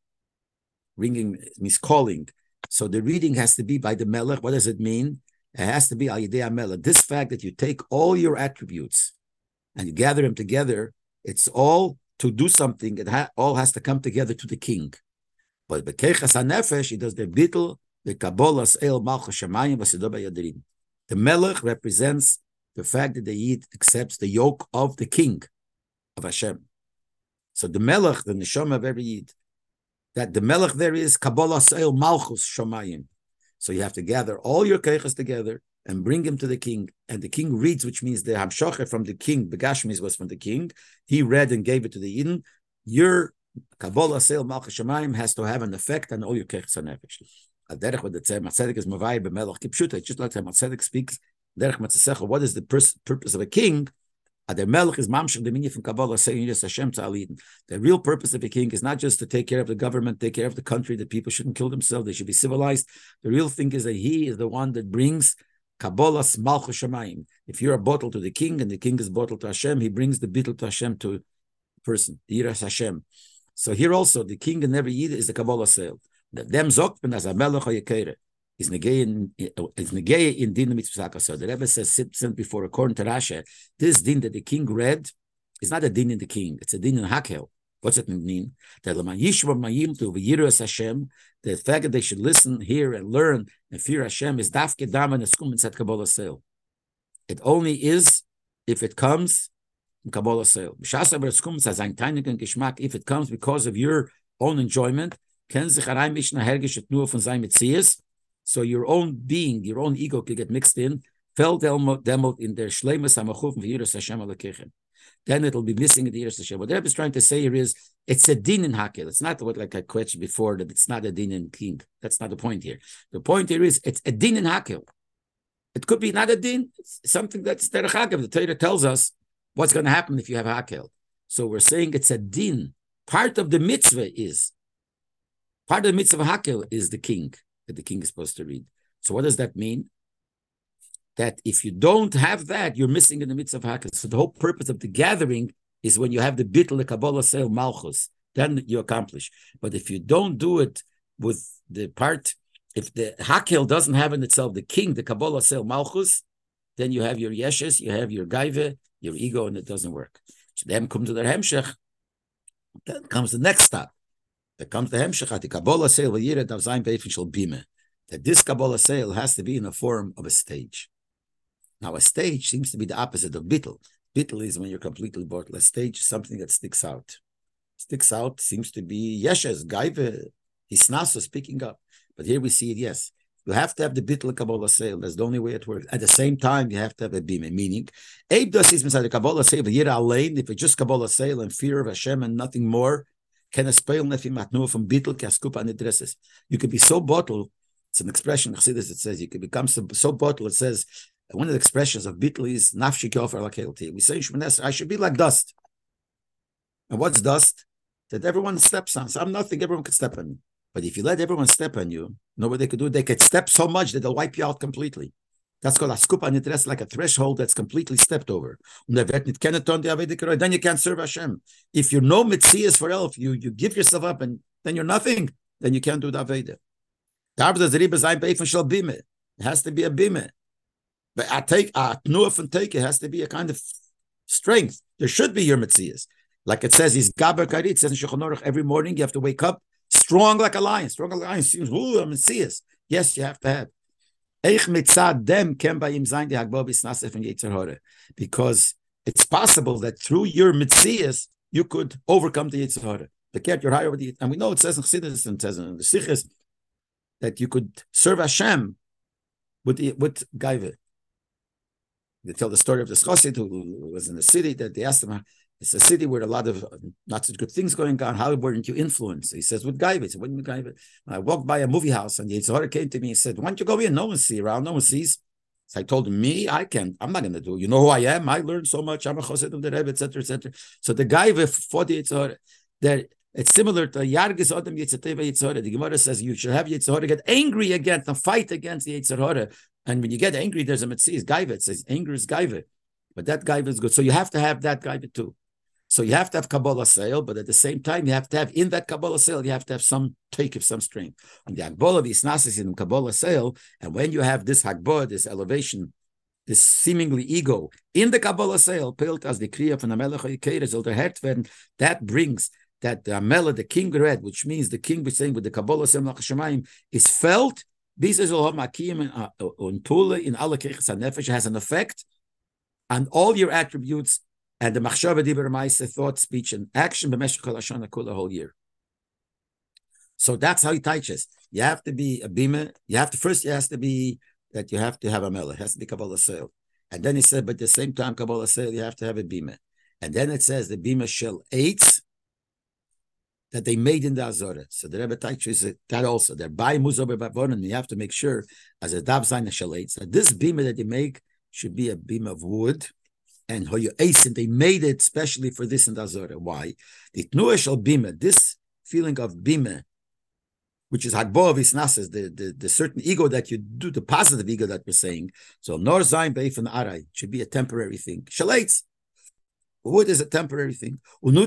Bringing means calling. So the reading has to be by the melech. What does it mean? It has to be al yedei melech. This fact that you take all your attributes and you gather them together, it's all to do something. It ha- all has to come together to the king. But b'keichas hanefesh, he does the bittul, the kabolas el malchus shemayim v'sido b'yadirim. The melech represents the fact that the yid accepts the yoke of the king, of Hashem. So the melech, the neshama of every yid, that the melech there is Kabbalah Seil Malchus Shomayim. So you have to gather all your keiches together and bring him to the king. And the king reads, which means the Hamshacher from the king, Begashmis was from the king. He read and gave it to the Yidden. Your Kabbalah Seil Malchus Shomayim has to have an effect on all your keiches and nefesh. Just like the Matzadik speaks, what is the pers- purpose of a king? The real purpose of a king is not just to take care of the government, take care of the country, that people shouldn't kill themselves, they should be civilized. The real thing is that he is the one that brings Kabbalas Malchus Shamayim. If you're a bottle to the king and the king is bottle to Hashem, he brings the bittul to Hashem to the person, the Yiras Hashem. So here also, the king and every Yid is the Kabbalah sale. Dem zokpen as a melech hayekere. Is negay in din mitzvah hakasod. The Rebbe says sent before according to Rashi, this din that the king read is not a din in the king; it's a din in Hakel. What's it mean? That the fact that they should listen, hear, and learn and fear Hashem is dafke dam and eskumin sat kabbalah seil. It only is if it comes in kabbalah seil. If it comes because of your own enjoyment, ken sich araimish nahergish et nur von sein mitzias. So your own being, your own ego could get mixed in. Fell demoed in their shleimus hamachuf v'yiras Hashem alakechem. Then it'll be missing in the yiras Hashem. What Rebbe is trying to say here is it's a din in Hakel. It's not what like I questioned before that it's not a din in king. That's not the point here. The point here is it's a din in Hakel. It could be not a din. It's something that's derech Hakel. The Torah tells us what's going to happen if you have Hakel. So we're saying it's a din. Part of the mitzvah is part of the mitzvah of Hakel is the king. That the king is supposed to read. So what does that mean? That if you don't have that, you're missing in the mitzvah of Hakel. So the whole purpose of the gathering is when you have the bittul, the Kabbalah Seil Malchus, then you accomplish. But if you don't do it with the part, if the Hakel doesn't have in itself the king, the Kabbalah Seil Malchus, then you have your yeshes, you have your gaive, your ego, and it doesn't work. So then comes to the hemshech. Then comes the next stop. that comes the Hemshechati Kabbalah Seil Yired of Zayin Beifin Shel Bime, that this Kabbalah Seil has to be in the form of a stage. Now, a stage seems to be the opposite of bittul. Bittul is when you're completely borderless. Stage is something that sticks out. Sticks out seems to be yeshes, gaive, hisnaso, speaking up. But here we see it, yes. You have to have the bittul Kabbalah Seil. That's the only way it works. At the same time, you have to have a bime, meaning, Eib dos is inside the Kabbalah Seil, Yira Alein, if it's just Kabbalah Seil and fear of Hashem and nothing more, can a spell nefim atnu from bittul kaskupa and addresses. You can be so bottled, it's an expression, Chassidus, it says, you can become so, so bottled, it says, one of the expressions of bittul is nafshi k'ofer l'kelti. We say, I should be like dust. And what's dust? That everyone steps on. So I'm nothing, everyone could step on me. But if you let everyone step on you, nobody could do it. They could step so much that they'll wipe you out completely. That's called a skupa nitras, like a threshold that's completely stepped over. Then you can't serve Hashem. If you know mitzias for elf, you, you give yourself up and then you're nothing, then you can't do the Aveda. It has to be a bime. But I take I know if and take it has to be a kind of strength. There should be your mitzias. Like it says, he's Gaber Karit, it says in Shulchan Aruch, every morning you have to wake up strong like a lion. Strong like a lion seems, ooh, I'm mitzias. Yes, you have to have. Because it's possible that through your mitzias, you could overcome the Yetzer Hara. The cat, you're high over the Yetzer Hara. And we know it says in Chassidus and it says in the Sichus that you could serve Hashem with with Gaive. They tell the story of this Chassid who was in the city that they asked him, it's a city where a lot of not such good things going on. How weren't you influenced? He says, with Gaiva. He said, with Gaiva. I walked by a movie house and the Yetzer Hara came to me and said, why don't you go in? No one sees around. No one sees. So I told him, me, I can't. I'm not going to do it. You know who I am? I learned so much. I'm a Chassid of the Rebbe, et cetera, et cetera. So the Gaiva for the Yetzer Hara, it's similar to Yargis Odom Yetzer Teva Yetzer Hara. The Gemara says, you should have Yetzer Hara get angry against and fight against the Yetzer Hara. And when you get angry, there's a Metzias Gaiva. It says, anger is Gaiva. But that Gaiva is good. So you have to have that Gaiva too. So you have to have Kabbalah Seil, but at the same time, you have to have, in that Kabbalah Seil, you have to have some take of some strength. And the Hagbah of Isnasis in Kabbalah Seil, and when you have this Hagbah, this elevation, this seemingly ego, in the Kabbalah Seil, built as the Kriya von HaMelech HaYikeres, Older Hertven, that brings that the Melech, the King read, which means the King was saying with the Kabbalah Seil, L'Chashamayim, is felt. This is all Makim and Tule in Allah Kechas HaNefesh, has an effect on all your attributes. And the machshava dibur ma'aseh, thought, speech, and action b'meshech kol hashana, kula, whole year. So that's how he teaches. You have to be a bima. You have to first. It has to be that you have to have a melech. It has to be Kabbalah Seil. And then he said, but at the same time, Kabbalah Seil, you have to have a bima. And then it says the bima shel eitz that they made in the Azorah. So the Rebbe teaches that also. They're by muzober bavonon. You have to make sure as a dav zayin shel eitz that this bima that they make should be a bima of wood. And they made it specially for this in the Azorah. Why? This feeling of bima, which is Hagbah of Isnasis, the, the, the certain ego that you do, the positive ego that we're saying. So, nor zayin beifan arai should be a temporary thing. Shalaitz, wood is a temporary thing. And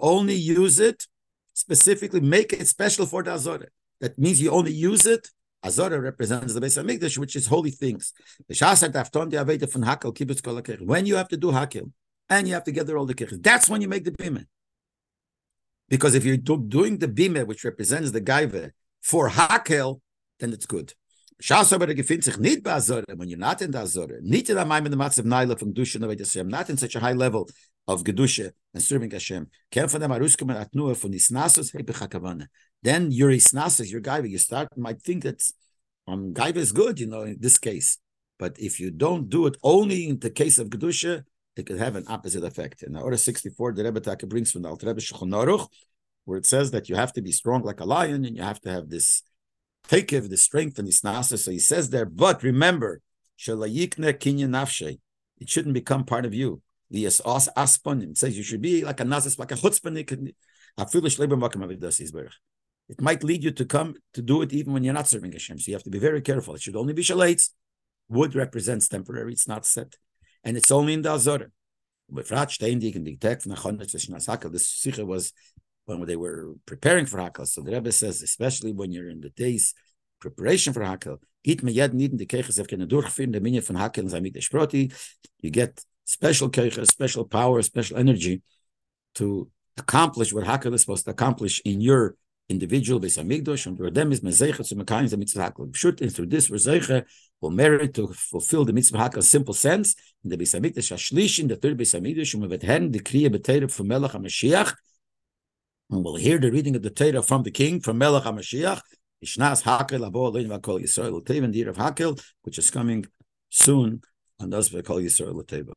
only use it specifically, make it special for the Azorah. That means you only use it. Azorah represents the Beis HaMikdash, which is holy things. When you have to do hakel, and you have to gather all the kirches, that's when you make the bima. Because if you're do, doing the bima, which represents the gaiva, for hakel, then it's good. When you're not in the Azorah, not in such a high level of Gedusha and serving Hashem, then your isnasis, your gaiva, you start might think that um, gaiva is good, you know, in this case. But if you don't do it only in the case of Gedusha, it could have an opposite effect. In the Orah sixty-four, the Rebbe Taka brings from the Alter Rebbe Shulchan Aruch, where it says that you have to be strong like a lion and you have to have this take of the strength and isnasis. So he says there, but remember, it shouldn't become part of you. It says you should be like a nazis, like a chutzpanik. It might lead you to come to do it even when you're not serving Hashem. So you have to be very careful. It should only be shalaitz. Wood represents temporary. It's not set. And it's only in the Azorah. This sicha was when they were preparing for Hakel. So the Rebbe says, especially when you're in the days preparation for Hakel, you get special keicher, special power, special energy to accomplish what Hakel is supposed to accomplish in your individual Beis Hamikdash, and through them is mezeicha to mekayim the mitzvah Hakel. Pshut, and through this mezeicha will merit to fulfill the mitzvah Hakel. Simple sense in the Beis Hamikdash Hashlish, in the third Beis Hamikdash, and with hand the kriya b'Torah from Melech HaMashiach, and we'll hear the reading of the Torah from the King, from Melech HaMashiach. Ishnas Hakel abo lein v'kol Yisrael l'teva, the year of Hakel, which is coming soon, and thus v'kol Yisrael l'teva.